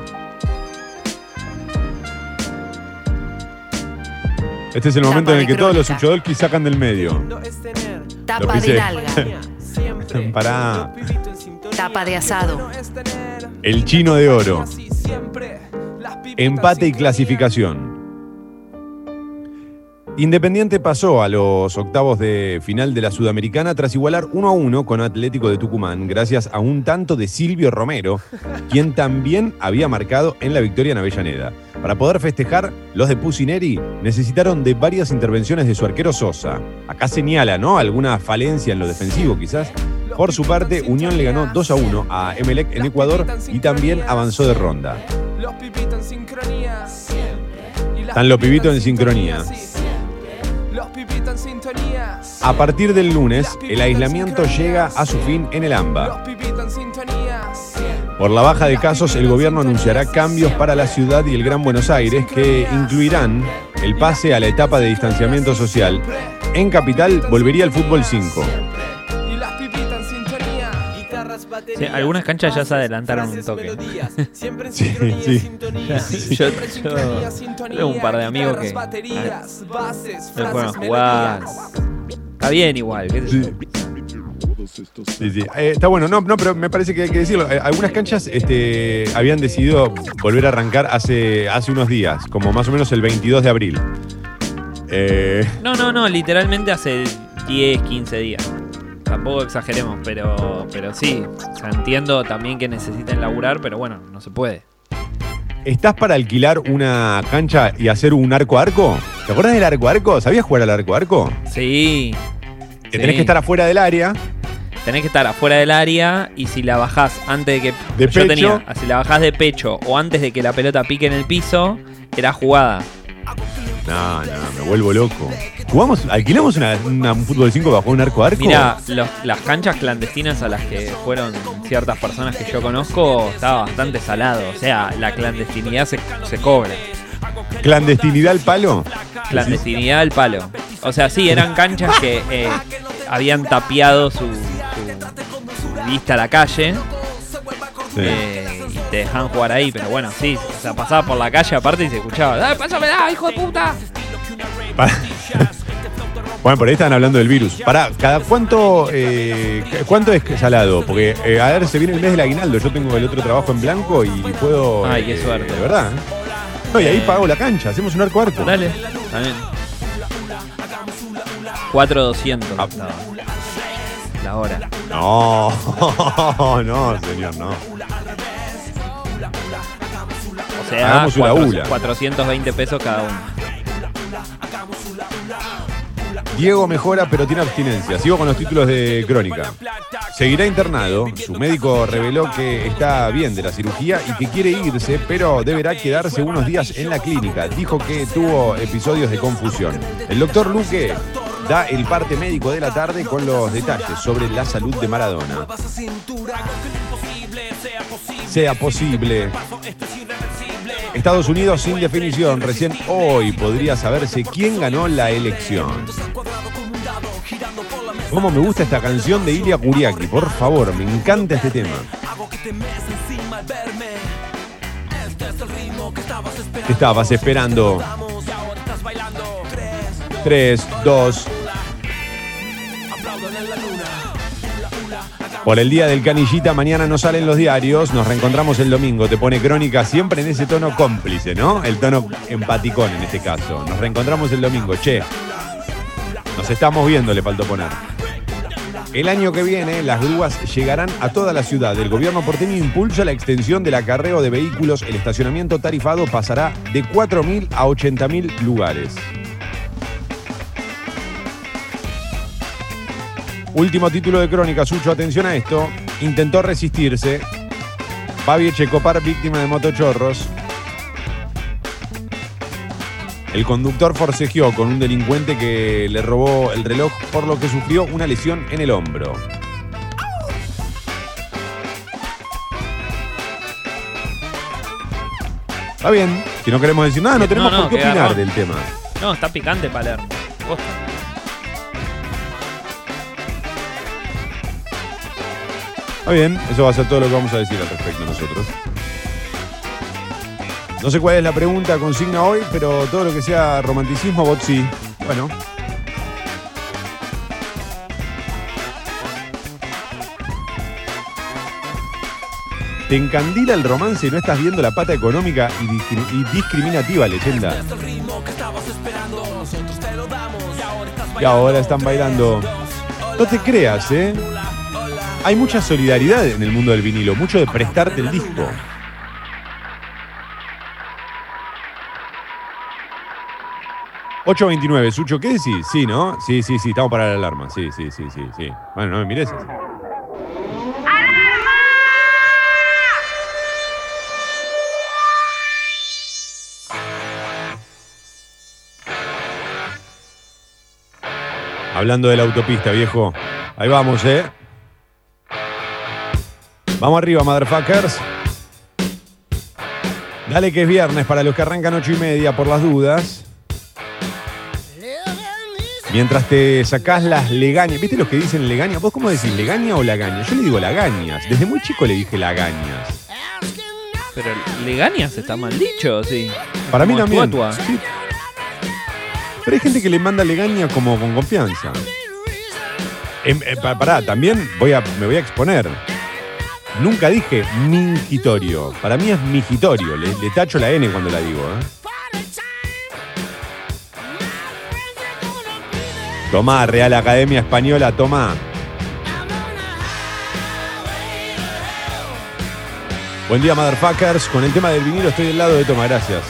Este es el momento en el que todos los uchodolkis sacan del medio. Tapa de nalga. Pará. Tapa de asado. El chino de oro. Empate y clasificación. Independiente pasó a los octavos de final de la Sudamericana tras igualar 1-1 con Atlético de Tucumán, gracias a un tanto de Silvio Romero, quien también había marcado en la victoria en Avellaneda. Para poder festejar, los de Pusineri necesitaron de varias intervenciones de su arquero Sosa. Acá señala, ¿no?, alguna falencia en lo defensivo, quizás. Por su parte, Unión le ganó 2-1 a Emelec en Ecuador y también avanzó de ronda. Están los pibitos en sincronía. A partir del lunes, el aislamiento llega a su fin en el AMBA. Por la baja de casos, el gobierno anunciará cambios para la ciudad y el Gran Buenos Aires que incluirán el pase a la etapa de distanciamiento social. En Capital volvería el fútbol 5. Sí, algunas canchas ya se adelantaron un toque. Sí, sí. Yo tengo un par de amigos que se fueron a jugar. Está bien igual, qué sé yo. Sí, sí. Está bueno, no, pero me parece que hay que decirlo. Algunas canchas habían decidido volver a arrancar hace unos días, como más o menos el 22 de abril. No, literalmente hace 10, 15 días. Tampoco exageremos, pero sí. O sea, entiendo también que necesiten laburar, pero bueno, no se puede. ¿Estás para alquilar una cancha y hacer un arco a arco? ¿Te acuerdas del arco a arco? ¿Sabías jugar al arco a arco? Sí. Que tenés que estar afuera del área. Tenés que estar afuera del área y si la bajás antes de que... si la bajás de pecho o antes de que la pelota pique en el piso, era jugada. No, me vuelvo loco. ¿Alquilamos un fútbol 5 bajo un arco a arco? Mira, las canchas clandestinas a las que fueron ciertas personas que yo conozco estaba bastante salado. O sea, la clandestinidad se cobra. ¿Clandestinidad al palo? Clandestinidad al palo. O sea, sí, eran canchas que habían tapiado su vista a la calle. Sí. Y te dejaban jugar ahí, pero bueno, sí, o sea, pasaba por la calle aparte y se escuchaba, ¡dale, pásame, da, hijo de puta! Bueno, por ahí estaban hablando del virus. Pará, ¿cuánto es salado? Porque a ver, se viene el mes del aguinaldo, yo tengo el otro trabajo en blanco y puedo... Ay, qué suerte. De verdad. No, y ahí pago la cancha, hacemos un arco a arco. Dale, también. 4,200. Ah. La hora. No, señor, no. O sea, hagamos una hula. 420 pesos cada uno. Diego mejora, pero tiene abstinencia. Sigo con los títulos de Crónica. Seguirá internado. Su médico reveló que está bien de la cirugía y que quiere irse, pero deberá quedarse unos días en la clínica. Dijo que tuvo episodios de confusión. El doctor Luque da el parte médico de la tarde con los detalles sobre la salud de Maradona. Sea posible. Estados Unidos sin definición. Recién hoy podría saberse quién ganó la elección. Cómo me gusta esta canción de Ilia Kuriaki. Por favor, me encanta este tema. ¿Qué estabas esperando? 3, 2. Por el día del canillita, mañana no salen los diarios. Nos reencontramos el domingo. Te pone Crónica siempre en ese tono cómplice, ¿no? El tono empaticón en este caso. Nos reencontramos el domingo. Che, nos estamos viendo, le faltó poner. El año que viene, las grúas llegarán a toda la ciudad. El gobierno porteño impulsa la extensión del acarreo de vehículos. El estacionamiento tarifado pasará de 4.000 a 80.000 lugares. Último título de crónica, Sucho, atención a esto. Intentó resistirse. Babi Echecopar, víctima de motochorros. El conductor forcejeó con un delincuente que le robó el reloj, por lo que sufrió una lesión en el hombro. Está bien, si no queremos decir nada, no tenemos por qué opinar del tema. No, está picante Palermo. Está bien, eso va a ser todo lo que vamos a decir al respecto nosotros. No sé cuál es la pregunta consigna hoy, pero todo lo que sea romanticismo, bot sí. Bueno. Te encandila el romance y no estás viendo la pata económica y discriminativa, leyenda. Y ahora están bailando. No te creas, ¿eh? Hay mucha solidaridad en el mundo del vinilo, mucho de prestarte el disco. ¿8.29, Sucho? ¿Qué decís? Sí, ¿no? Sí, estamos para la alarma. Sí. Bueno, no me mires. ¡Alarma! Hablando de la autopista, viejo. Ahí vamos, ¿eh? Vamos arriba, motherfuckers. Dale que es viernes para los que arrancan 8:30 por las dudas. Mientras te sacás las legañas. ¿Viste los que dicen legaña? ¿Vos cómo decís? ¿Legaña o lagañas? Yo le digo lagañas. Desde muy chico le dije lagañas. Pero legañas está mal dicho, sí. Para mí también. Sí. Pero hay gente que le manda legaña como con confianza. Pará, también me voy a exponer. Nunca dije mingitorio. Para mí es migitorio. Le tacho la N cuando la digo, ¿eh? Tomá, Real Academia Española, tomá. Buen día, motherfuckers. Con el tema del vinilo estoy del lado de Toma, gracias.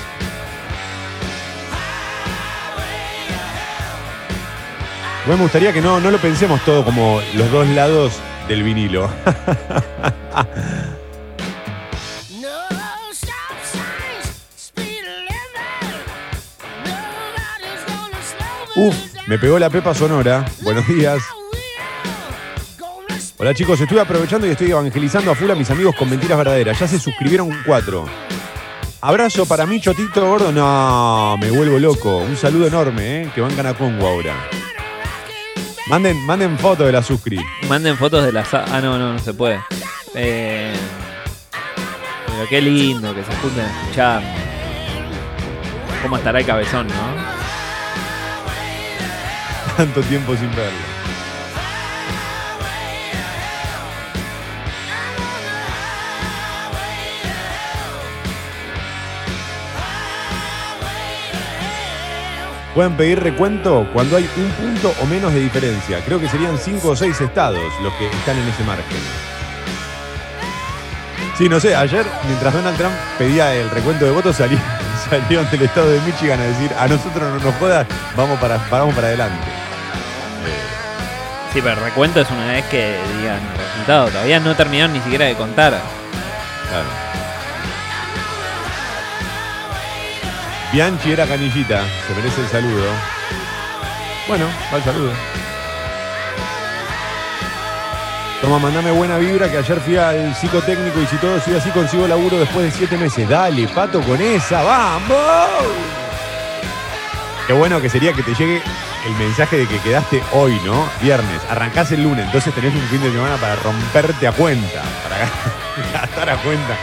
Bueno, me gustaría que no lo pensemos todo como los dos lados del vinilo. Me pegó la pepa sonora. Buenos días. Hola chicos, estuve aprovechando y estoy evangelizando a full a mis amigos con mentiras verdaderas. Ya se suscribieron 4. Abrazo para Micho Tito, Gordo. No, me vuelvo loco. Un saludo enorme, que van a Congo ahora. Manden fotos de la suscri. Manden fotos de las... Ah, no se puede. Pero qué lindo que se junten a escuchar. ¿Cómo estará el Cabezón, no? Tanto tiempo sin verlo. Pueden pedir recuento cuando hay un punto o menos de diferencia. Creo que serían 5 o 6 estados los que están en ese margen. Sí, no sé, ayer mientras Donald Trump pedía el recuento de votos salieron del estado de Michigan a decir a nosotros no nos jodas, vamos para adelante. Sí, pero el recuento es una vez que digan el resultado. Todavía no terminaron ni siquiera de contar. Claro. Bianchi era canillita. Se merece el saludo. Bueno, va el saludo. Toma, mandame buena vibra que ayer fui al psicotécnico y si todo sigue así consigo laburo después de 7 meses. Dale, pato, con esa. ¡Vamos! Qué bueno que sería que te llegue el mensaje de que quedaste hoy, ¿no? Viernes. Arrancás el lunes, entonces tenés un fin de semana para romperte a cuenta. Para gastar a cuenta.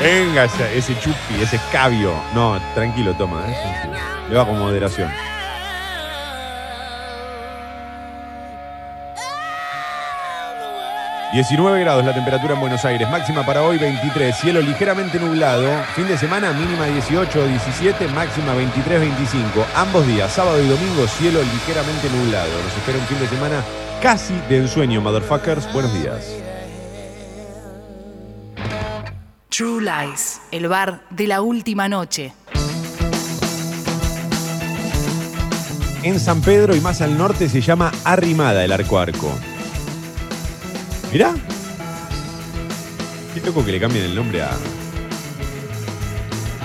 Venga, ese chupi, ese escabio. No, tranquilo, toma. Le va con moderación. -19 grados la temperatura en Buenos Aires. Máxima para hoy 23. Cielo ligeramente nublado. Fin de semana mínima 18-17. Máxima 23-25. Ambos días, sábado y domingo, cielo ligeramente nublado. Nos espera un fin de semana Casi de ensueño, motherfuckers. Buenos días. True Lies, el bar de la última noche. En San Pedro y más al norte se llama Arrimada el Arco Arco. Mirá. Qué loco que le cambien el nombre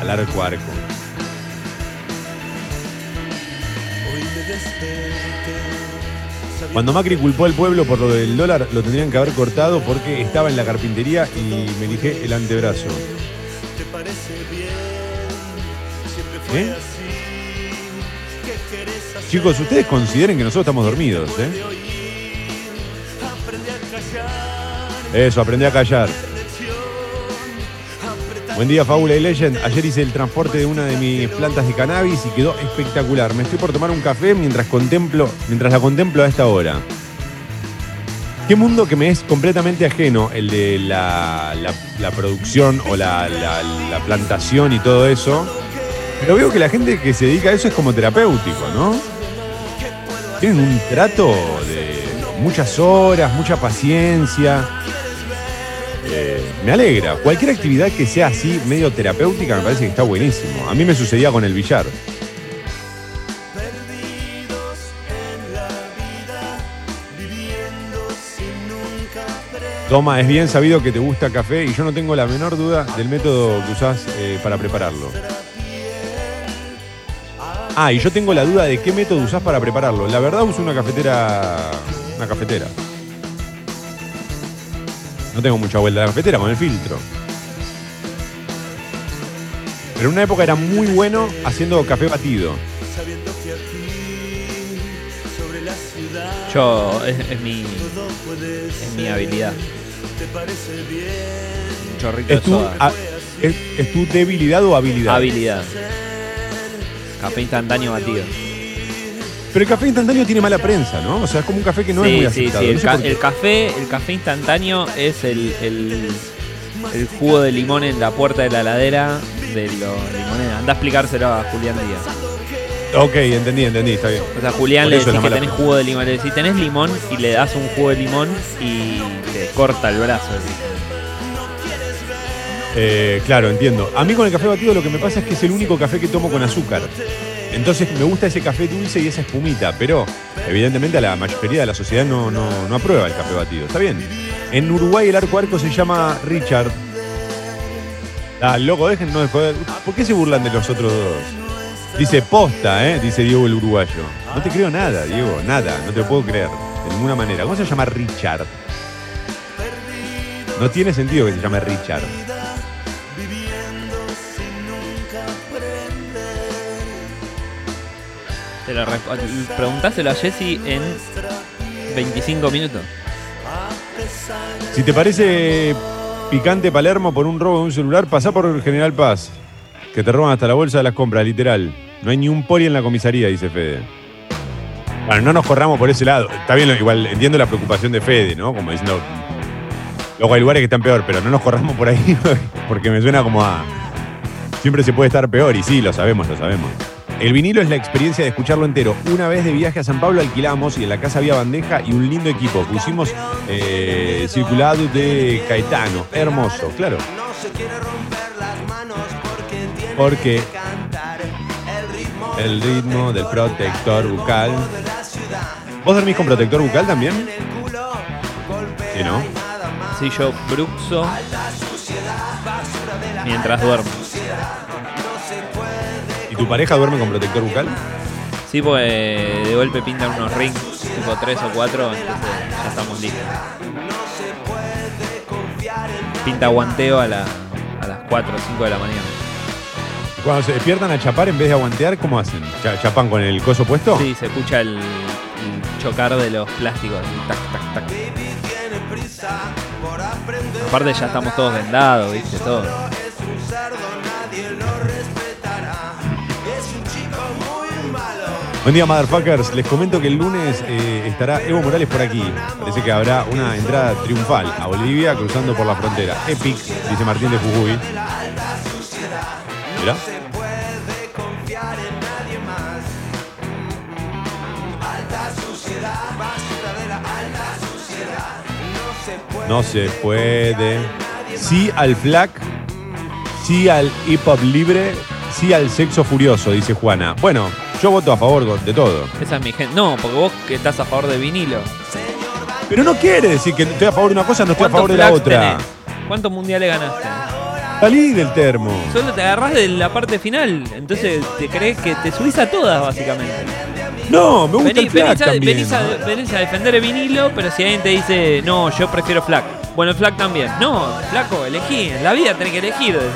al Arco Arco. Cuando Macri culpó al pueblo por lo del dólar, lo tendrían que haber cortado porque estaba en la carpintería y me lijé el antebrazo. ¿Eh? Chicos, ustedes consideren que nosotros estamos dormidos, ¿eh? Eso, aprendí a callar. Buen día, Fábula y Legend. Ayer hice el transporte de una de mis plantas de cannabis y quedó espectacular. Me estoy por tomar un café mientras la contemplo a esta hora. Qué mundo que me es completamente ajeno, el de la producción o la plantación y todo eso. Pero veo que la gente que se dedica a eso es como terapéutico, ¿no? Tienen un trato de muchas horas, mucha paciencia. Me alegra. Cualquier actividad que sea así, medio terapéutica, me parece que está buenísimo. A mí me sucedía con el billar. Toma, es bien sabido que te gusta café y yo no tengo la menor duda del método que usás para prepararlo. Ah, y yo tengo la duda de qué método usás para prepararlo. La verdad, uso una cafetera. Una cafetera. No tengo mucha vuelta a la cafetera con el filtro. Pero en una época era muy bueno haciendo café batido. Yo, es mi habilidad. Un chorrito de soda. ¿Es tu debilidad o habilidad? Habilidad. Café instantáneo batido. Pero el café instantáneo tiene mala prensa, ¿no? O sea, es como un café que no es muy aceptado. Sí, no sé el café instantáneo es el jugo de limón en la puerta de la heladera de los limones. Andá a explicárselo a Julián Díaz. Ok, entendí, está bien. O sea, Julián le decís que tenés jugo de limón. Le decís, tenés limón y le das un jugo de limón y le corta el brazo. Claro, entiendo. A mí con el café batido lo que me pasa es que es el único café que tomo con azúcar. Entonces me gusta ese café dulce y esa espumita, pero evidentemente a la mayoría de la sociedad no aprueba el café batido. Está bien. En Uruguay el Arco Arco se llama Richard. Ah, loco, déjennos de joder. ¿Por qué se burlan de los otros dos? Dice posta, dice Diego el uruguayo. No te creo nada, Diego, nada. No te puedo creer, de ninguna manera. ¿Cómo se llama Richard? No tiene sentido que se llame Richard. Preguntáselo a Jessy en 25 minutos. Si te parece picante Palermo por un robo de un celular, pasá por General Paz, que te roban hasta la bolsa de las compras, literal. No hay ni un poli en la comisaría, dice Fede. Bueno, no nos corramos por ese lado. Está bien, igual entiendo la preocupación de Fede, ¿no? Como diciendo, luego hay lugares que están peor, pero no nos corramos por ahí porque me suena como a... Siempre se puede estar peor y sí, lo sabemos. El vinilo es la experiencia de escucharlo entero. Una vez de viaje a San Pablo alquilamos y en la casa había bandeja y un lindo equipo. Pusimos Circulado de Caetano. Hermoso, claro. Porque el ritmo del protector bucal. ¿Vos dormís con protector bucal también? Sí, ¿no? Sí, yo bruxo mientras duermo. ¿Tu pareja duerme con protector bucal? Sí, porque de golpe pintan unos rings, tipo 3 o 4, entonces ya estamos listos. Pinta guanteo a las 4 o 5 de la mañana. Cuando se despiertan a chapar en vez de aguantear, ¿cómo hacen? ¿Chapan con el coso puesto? Sí, se escucha el chocar de los plásticos, tac, tac, tac. Aparte ya estamos todos vendados, ¿viste? Todo. Buen día, motherfuckers. Les comento que el lunes estará Evo Morales por aquí. Parece que habrá una entrada triunfal a Bolivia cruzando por la frontera. Epic, dice Martín de Jujuy. Mirá. No se puede. Sí al flac, sí al hip hop libre, sí al sexo furioso, dice Juana. Bueno, yo voto a favor de todo. Esa es mi gente. No, porque vos que estás a favor de vinilo. Pero no quiere decir que estoy a favor de una cosa, no estoy a favor de la otra. ¿Tenés? ¿Cuántos mundiales ganaste? Salí del termo. Solo te agarrás de la parte final. Entonces te crees que te subís a todas, básicamente. No, me gusta el flac también. Venís a defender el vinilo, pero si alguien te dice, no, yo prefiero flac. Bueno, el flac también. No, flaco, elegí. En la vida tenés que elegir. Decimos.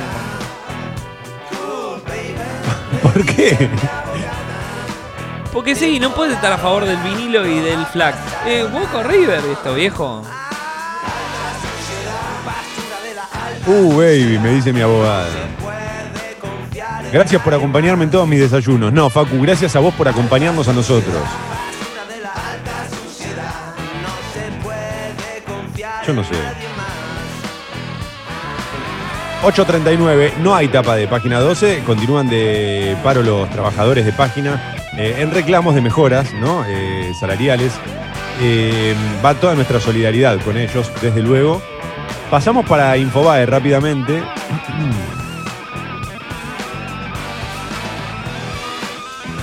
¿Por qué? Porque sí, no puedes estar a favor del vinilo y del flac. Boca River esto, viejo. Baby, me dice mi abogada. Gracias por acompañarme en todos mis desayunos. No, Facu, gracias a vos por acompañarnos a nosotros. Yo no sé. 8:39, no hay tapa de Página 12. Continúan de paro los trabajadores de Página en reclamos de mejoras, ¿no? Salariales. Va toda nuestra solidaridad con ellos, desde luego. Pasamos para Infobae rápidamente.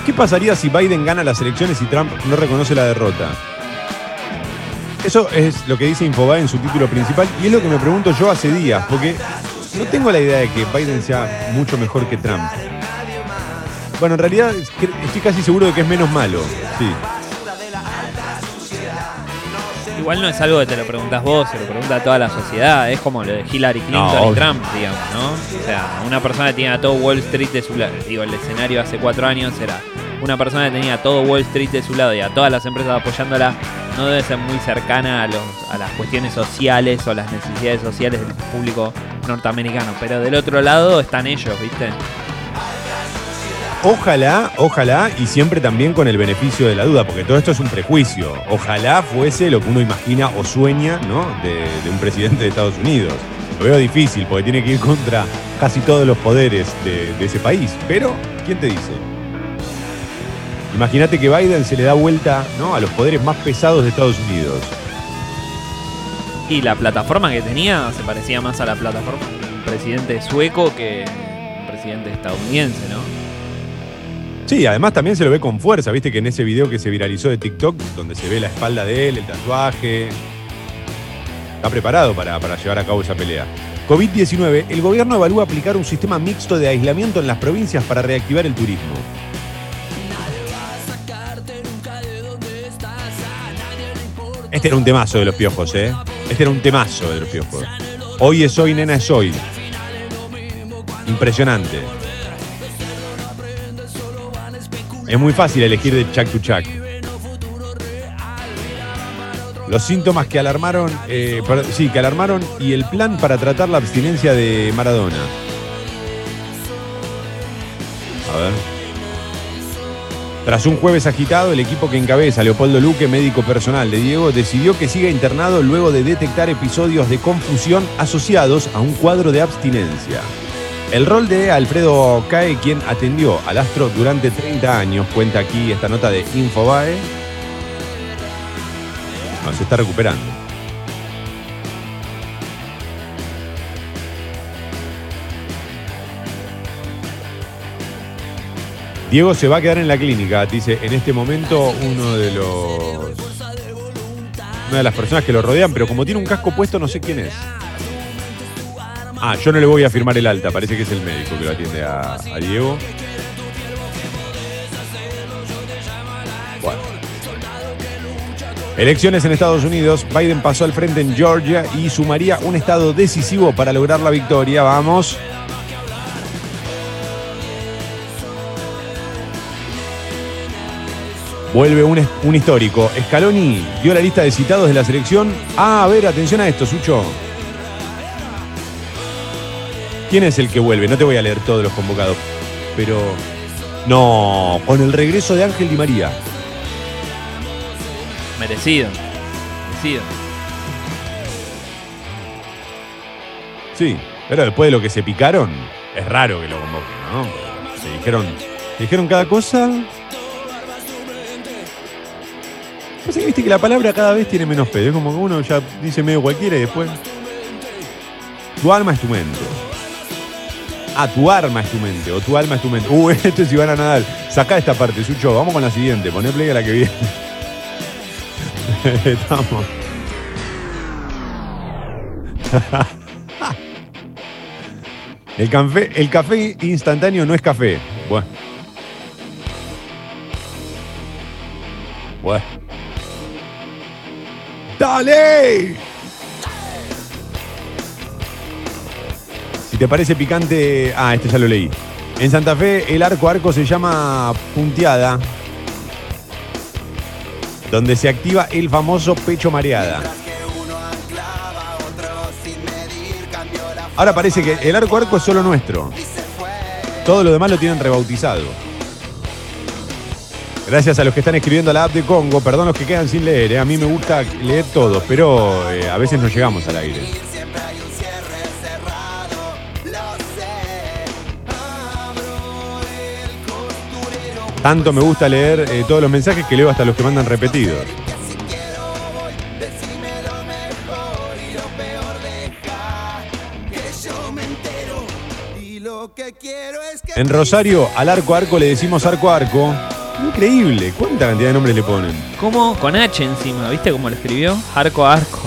¿Qué pasaría si Biden gana las elecciones y Trump no reconoce la derrota? Eso es lo que dice Infobae en su título principal y es lo que me pregunto yo hace días, porque no tengo la idea de que Biden sea mucho mejor que Trump. Bueno, en realidad estoy casi seguro de que es menos malo, sí. Igual no es algo que te lo preguntás vos, se lo pregunta toda la sociedad. Es como lo de Hillary Clinton y Trump, digamos, ¿no? O sea, una persona que tenía todo Wall Street de su lado. Digo, el escenario hace 4 años era una persona que tenía todo Wall Street de su lado y a todas las empresas apoyándola. No debe ser muy cercana a las cuestiones sociales o las necesidades sociales del público norteamericano. Pero del otro lado están ellos, ¿viste? Ojalá, y siempre también con el beneficio de la duda, porque todo esto es un prejuicio. Ojalá fuese lo que uno imagina o sueña, ¿no? de un presidente de Estados Unidos. Lo veo difícil, porque tiene que ir contra casi todos los poderes de ese país. Pero, ¿quién te dice? Imagínate que Biden se le da vuelta, ¿no?, a los poderes más pesados de Estados Unidos. Y la plataforma que tenía se parecía más a la plataforma del presidente sueco que un presidente estadounidense, ¿no? Sí, además también se lo ve con fuerza, viste que en ese video que se viralizó de TikTok, donde se ve la espalda de él, el tatuaje. Está preparado para llevar a cabo esa pelea. COVID-19, el gobierno evalúa aplicar un sistema mixto de aislamiento en las provincias para reactivar el turismo. Este era un temazo de los Piojos, ¿eh? Hoy es hoy, nena, es hoy. Impresionante. Es muy fácil elegir de Chuck to Chuck. Los síntomas que alarmaron, y el plan para tratar la abstinencia de Maradona. A ver. Tras un jueves agitado, el equipo que encabeza Leopoldo Luque, médico personal de Diego, decidió que siga internado luego de detectar episodios de confusión asociados a un cuadro de abstinencia. El rol de Alfredo Cae, quien atendió al astro durante 30 años, cuenta aquí esta nota de Infobae. No, se está recuperando. Diego se va a quedar en la clínica, dice en este momento una de las personas que lo rodean, pero como tiene un casco puesto no sé quién es. Ah, yo no le voy a firmar el alta, parece que es el médico que lo atiende a Diego. Bueno. Elecciones en Estados Unidos, Biden pasó al frente en Georgia y sumaría un estado decisivo para lograr la victoria, vamos. Vuelve un histórico, Scaloni dio la lista de citados de la selección. Ah, a ver, atención a esto, Sucho. ¿Quién es el que vuelve? No te voy a leer todos los convocados, pero... No, con el regreso de Ángel Di María. Merecido. Sí, pero después de lo que se picaron, es raro que lo convoquen, ¿no? Se dijeron cada cosa. O sea, viste que la palabra cada vez tiene menos pedo. Es como que uno ya dice medio cualquiera y después. Tu alma es tu mente. Ah, tu arma es tu mente. O tu alma es tu mente. Esto es Ivana Nadal. Sacá esta parte, Sucho. Vamos con la siguiente. Poné play a la que viene. Estamos. El café instantáneo no es café. Bueno. ¡Dale! Si te parece picante... Ah, este ya lo leí. En Santa Fe el arco se llama punteada, donde se activa el famoso pecho mareada. Ahora parece que el arco es solo nuestro. Todo lo demás lo tienen rebautizado. Gracias a los que están escribiendo a la app de Congo. Perdón los que quedan sin leer, A mí me gusta leer todos, pero a veces no llegamos al aire. Tanto me gusta leer todos los mensajes que leo hasta los que mandan repetidos. En Rosario, al arco le decimos arco. Increíble, cuánta cantidad de nombres le ponen. ¿Cómo? Con H encima, ¿viste cómo lo escribió? Arco. Arco.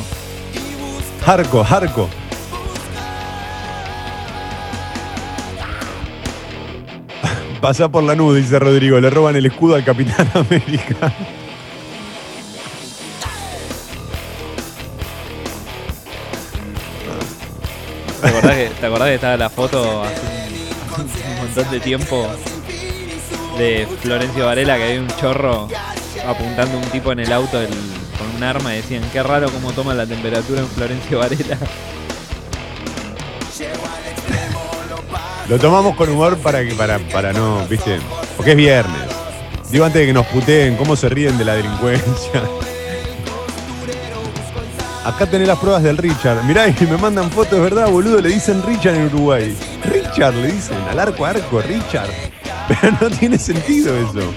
Pasá por la nube, dice Rodrigo, le roban el escudo al Capitán América. ¿Te acordás que estaba la foto hace un montón de tiempo? De Florencio Varela, que había un chorro apuntando a un tipo en el auto con un arma y decían, qué raro cómo toma la temperatura en Florencio Varela. Lo tomamos con humor para no, viste, porque es viernes. Digo, antes de que nos puteen, cómo se ríen de la delincuencia. Acá tenés las pruebas del Richard. Mirá, y me mandan fotos, ¿verdad, boludo? Le dicen Richard en Uruguay. Richard, le dicen, al arco, Richard. Pero no tiene sentido eso.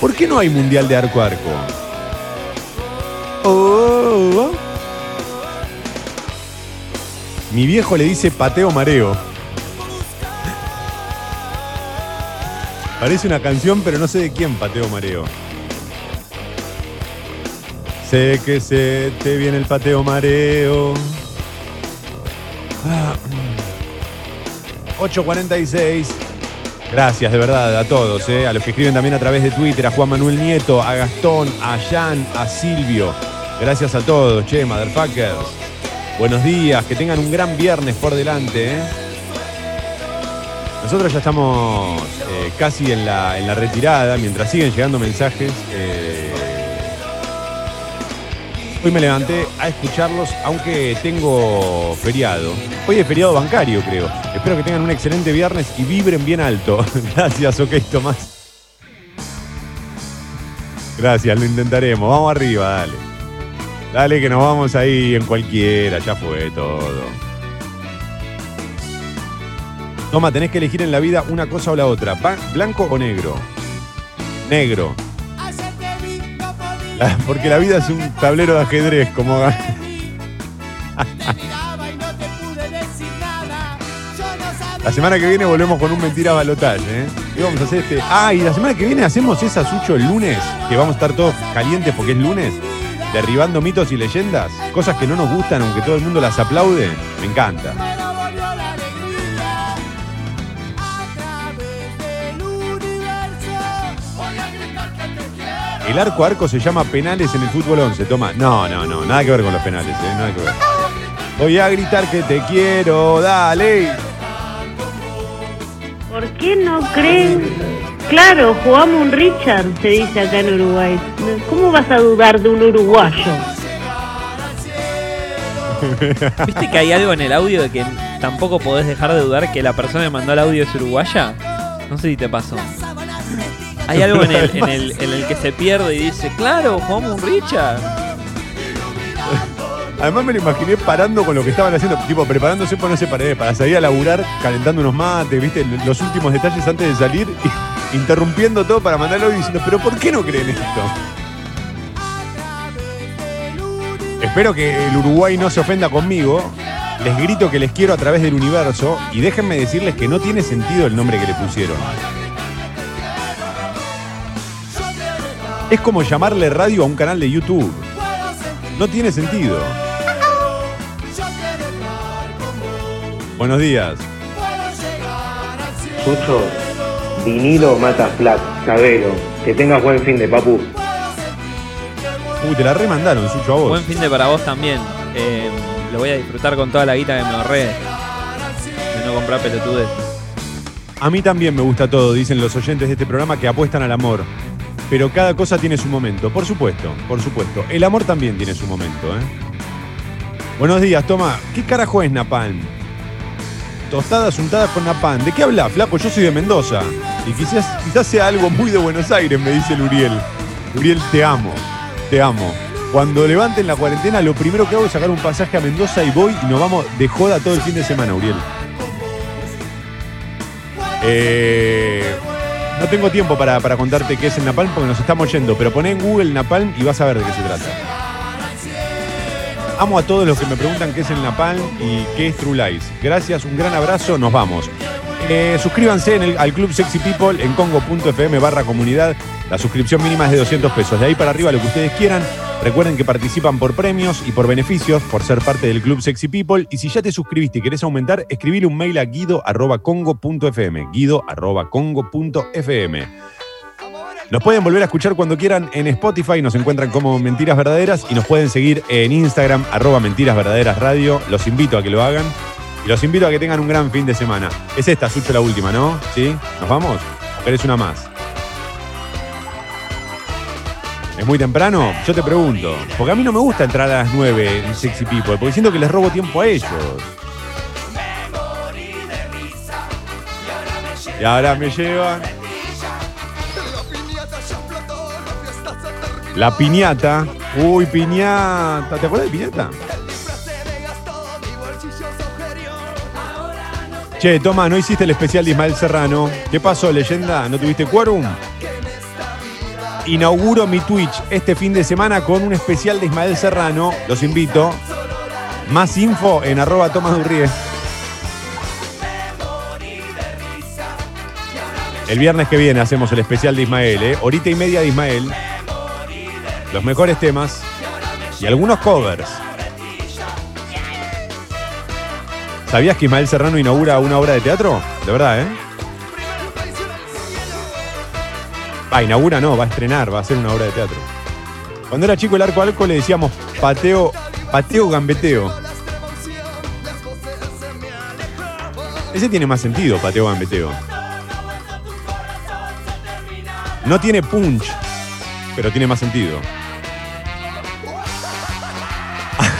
¿Por qué no hay mundial de arco? Oh. Mi viejo le dice pateo mareo. Parece una canción, pero no sé de quién, pateo mareo. Sé que se te viene el pateo mareo. 8:46. Gracias de verdad a todos, a los que escriben también a través de Twitter, a Juan Manuel Nieto, a Gastón, a Jan, a Silvio. Gracias a todos, motherfuckers. Buenos días, que tengan un gran viernes por delante. Nosotros ya estamos casi en la retirada, mientras siguen llegando mensajes. Hoy me levanté a escucharlos, aunque tengo feriado. Hoy es feriado bancario, creo. Espero que tengan un excelente viernes y vibren bien alto. Gracias, ok, Tomás. Gracias, lo intentaremos. Vamos arriba, dale. Dale que nos vamos ahí en cualquiera, ya fue todo. Toma, tenés que elegir en la vida una cosa o la otra. ¿Blanco o negro? Negro. Porque la vida es un tablero de ajedrez, como la semana que viene volvemos con un mentira balotaje, ¿Qué vamos a hacer este? Ah, y la semana que viene hacemos esa, Sucho, el lunes, que vamos a estar todos calientes porque es lunes, derribando mitos y leyendas, cosas que no nos gustan aunque todo el mundo las aplaude. Me encanta. El arco se llama penales en el fútbol 11, toma. No, nada que ver con los penales, nada que ver. Voy a gritar que te quiero, dale. ¿Por qué no creen? Claro, jugamos un Richard, se dice acá en Uruguay. ¿Cómo vas a dudar de un uruguayo? ¿Viste que hay algo en el audio de que tampoco podés dejar de dudar que la persona que mandó el audio es uruguaya? No sé si te pasó. Hay algo en el que se pierde y dice, claro, jugamos un Richard. Además me lo imaginé parando con lo que estaban haciendo, tipo preparándose para salir a laburar, calentando unos mates, viste, los últimos detalles antes de salir. interrumpiendo todo para mandarlo y diciendo, pero ¿por qué no creen esto? Espero que el Uruguay no se ofenda conmigo. Les grito que les quiero a través del universo y déjenme decirles que no tiene sentido el nombre que le pusieron. Es como llamarle radio a un canal de YouTube. No tiene sentido. Buenos días. Chucho, vinilo mata flat, cabelo. Que tengas buen fin de, papu. Te la remandaron, Chucho, a vos. Buen fin de para vos también. Lo voy a disfrutar con toda la guita que me ahorré. De no comprar pelotudes. A mí también me gusta todo, dicen los oyentes de este programa que apuestan al amor. Pero cada cosa tiene su momento, por supuesto, por supuesto. El amor también tiene su momento, ¿eh? Buenos días, toma. ¿Qué carajo es napalm? Tostadas untadas con napalm. ¿De qué habla, flaco? Yo soy de Mendoza. Y quizás sea algo muy de Buenos Aires, me dice el Uriel. Uriel, te amo, te amo. Cuando levanten la cuarentena, lo primero que hago es sacar un pasaje a Mendoza y voy y nos vamos de joda todo el fin de semana, Uriel. No tengo tiempo para contarte qué es el napalm porque nos estamos yendo, pero poné en Google napalm y vas a ver de qué se trata. Amo a todos los que me preguntan qué es el napalm y qué es True Lies. Gracias, un gran abrazo, nos vamos. Suscríbanse al Club Sexy People en congo.fm/comunidad. La suscripción mínima es de $200. De ahí para arriba lo que ustedes quieran. Recuerden que participan por premios y por beneficios por ser parte del Club Sexy People. Y si ya te suscribiste y querés aumentar, escribile un mail a guido@congo.fm. guido@congo.fm. Nos pueden volver a escuchar cuando quieran en Spotify. Nos encuentran como Mentiras Verdaderas. Y nos pueden seguir en Instagram, @mentirasverdaderasradio. Los invito a que lo hagan. Y los invito a que tengan un gran fin de semana. Es esta, Sucho, la última, ¿no? ¿Sí? ¿Nos vamos? ¿O querés una más? ¿Es muy temprano? Yo te pregunto. Porque a mí no me gusta entrar a las 9 en Sexy People, porque siento que les robo tiempo a ellos. Y ahora me llevan... la piñata. Uy, piñata. ¿Te acuerdas de piñata? Che, Tomás, no hiciste el especial de Ismael Serrano. ¿Qué pasó, leyenda? ¿No tuviste quórum? Inauguro mi Twitch este fin de semana con un especial de Ismael Serrano. Los invito. Más info en @tomasdurrie. El viernes que viene hacemos el especial de Ismael, ¿eh? Horita y media de Ismael. Los mejores temas y algunos covers. ¿Sabías que Ismael Serrano inaugura una obra de teatro? De verdad, ¿eh? Ah, inaugura no, va a estrenar, va a hacer una obra de teatro. Cuando era chico el arco alco le decíamos pateo gambeteo. Ese tiene más sentido, pateo gambeteo. No tiene punch, pero tiene más sentido.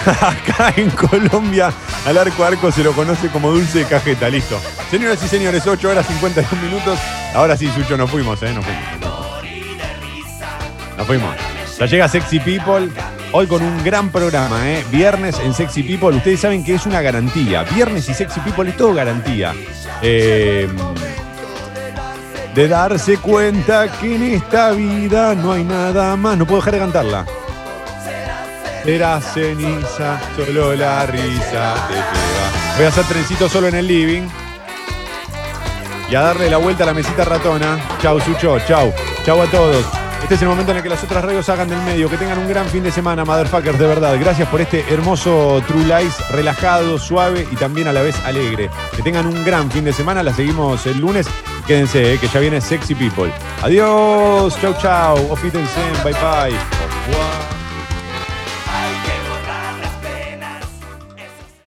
Acá en Colombia al arco a arco se lo conoce como dulce de cajeta, listo. Señoras y señores, 8:51. Ahora sí, Sucho, nos fuimos, nos fuimos. Nos fuimos. Ya llega Sexy People, hoy con un gran programa, Viernes en Sexy People, ustedes saben que es una garantía. Viernes y Sexy People es todo garantía. De darse cuenta que en esta vida no hay nada más. No puedo dejar de cantarla. Era ceniza, solo la risa te lleva. Voy a hacer trencito solo en el living y a darle la vuelta a la mesita ratona. Chau, Sucho, chau. Chau a todos. Este es el momento en el que las otras radios hagan del medio. Que tengan un gran fin de semana, motherfuckers, de verdad. Gracias por este hermoso True Lies, relajado, suave y también a la vez alegre. Que tengan un gran fin de semana. La seguimos el lunes. Quédense, que ya viene Sexy People. Adiós, chau, chau. Ofítense, bye, bye.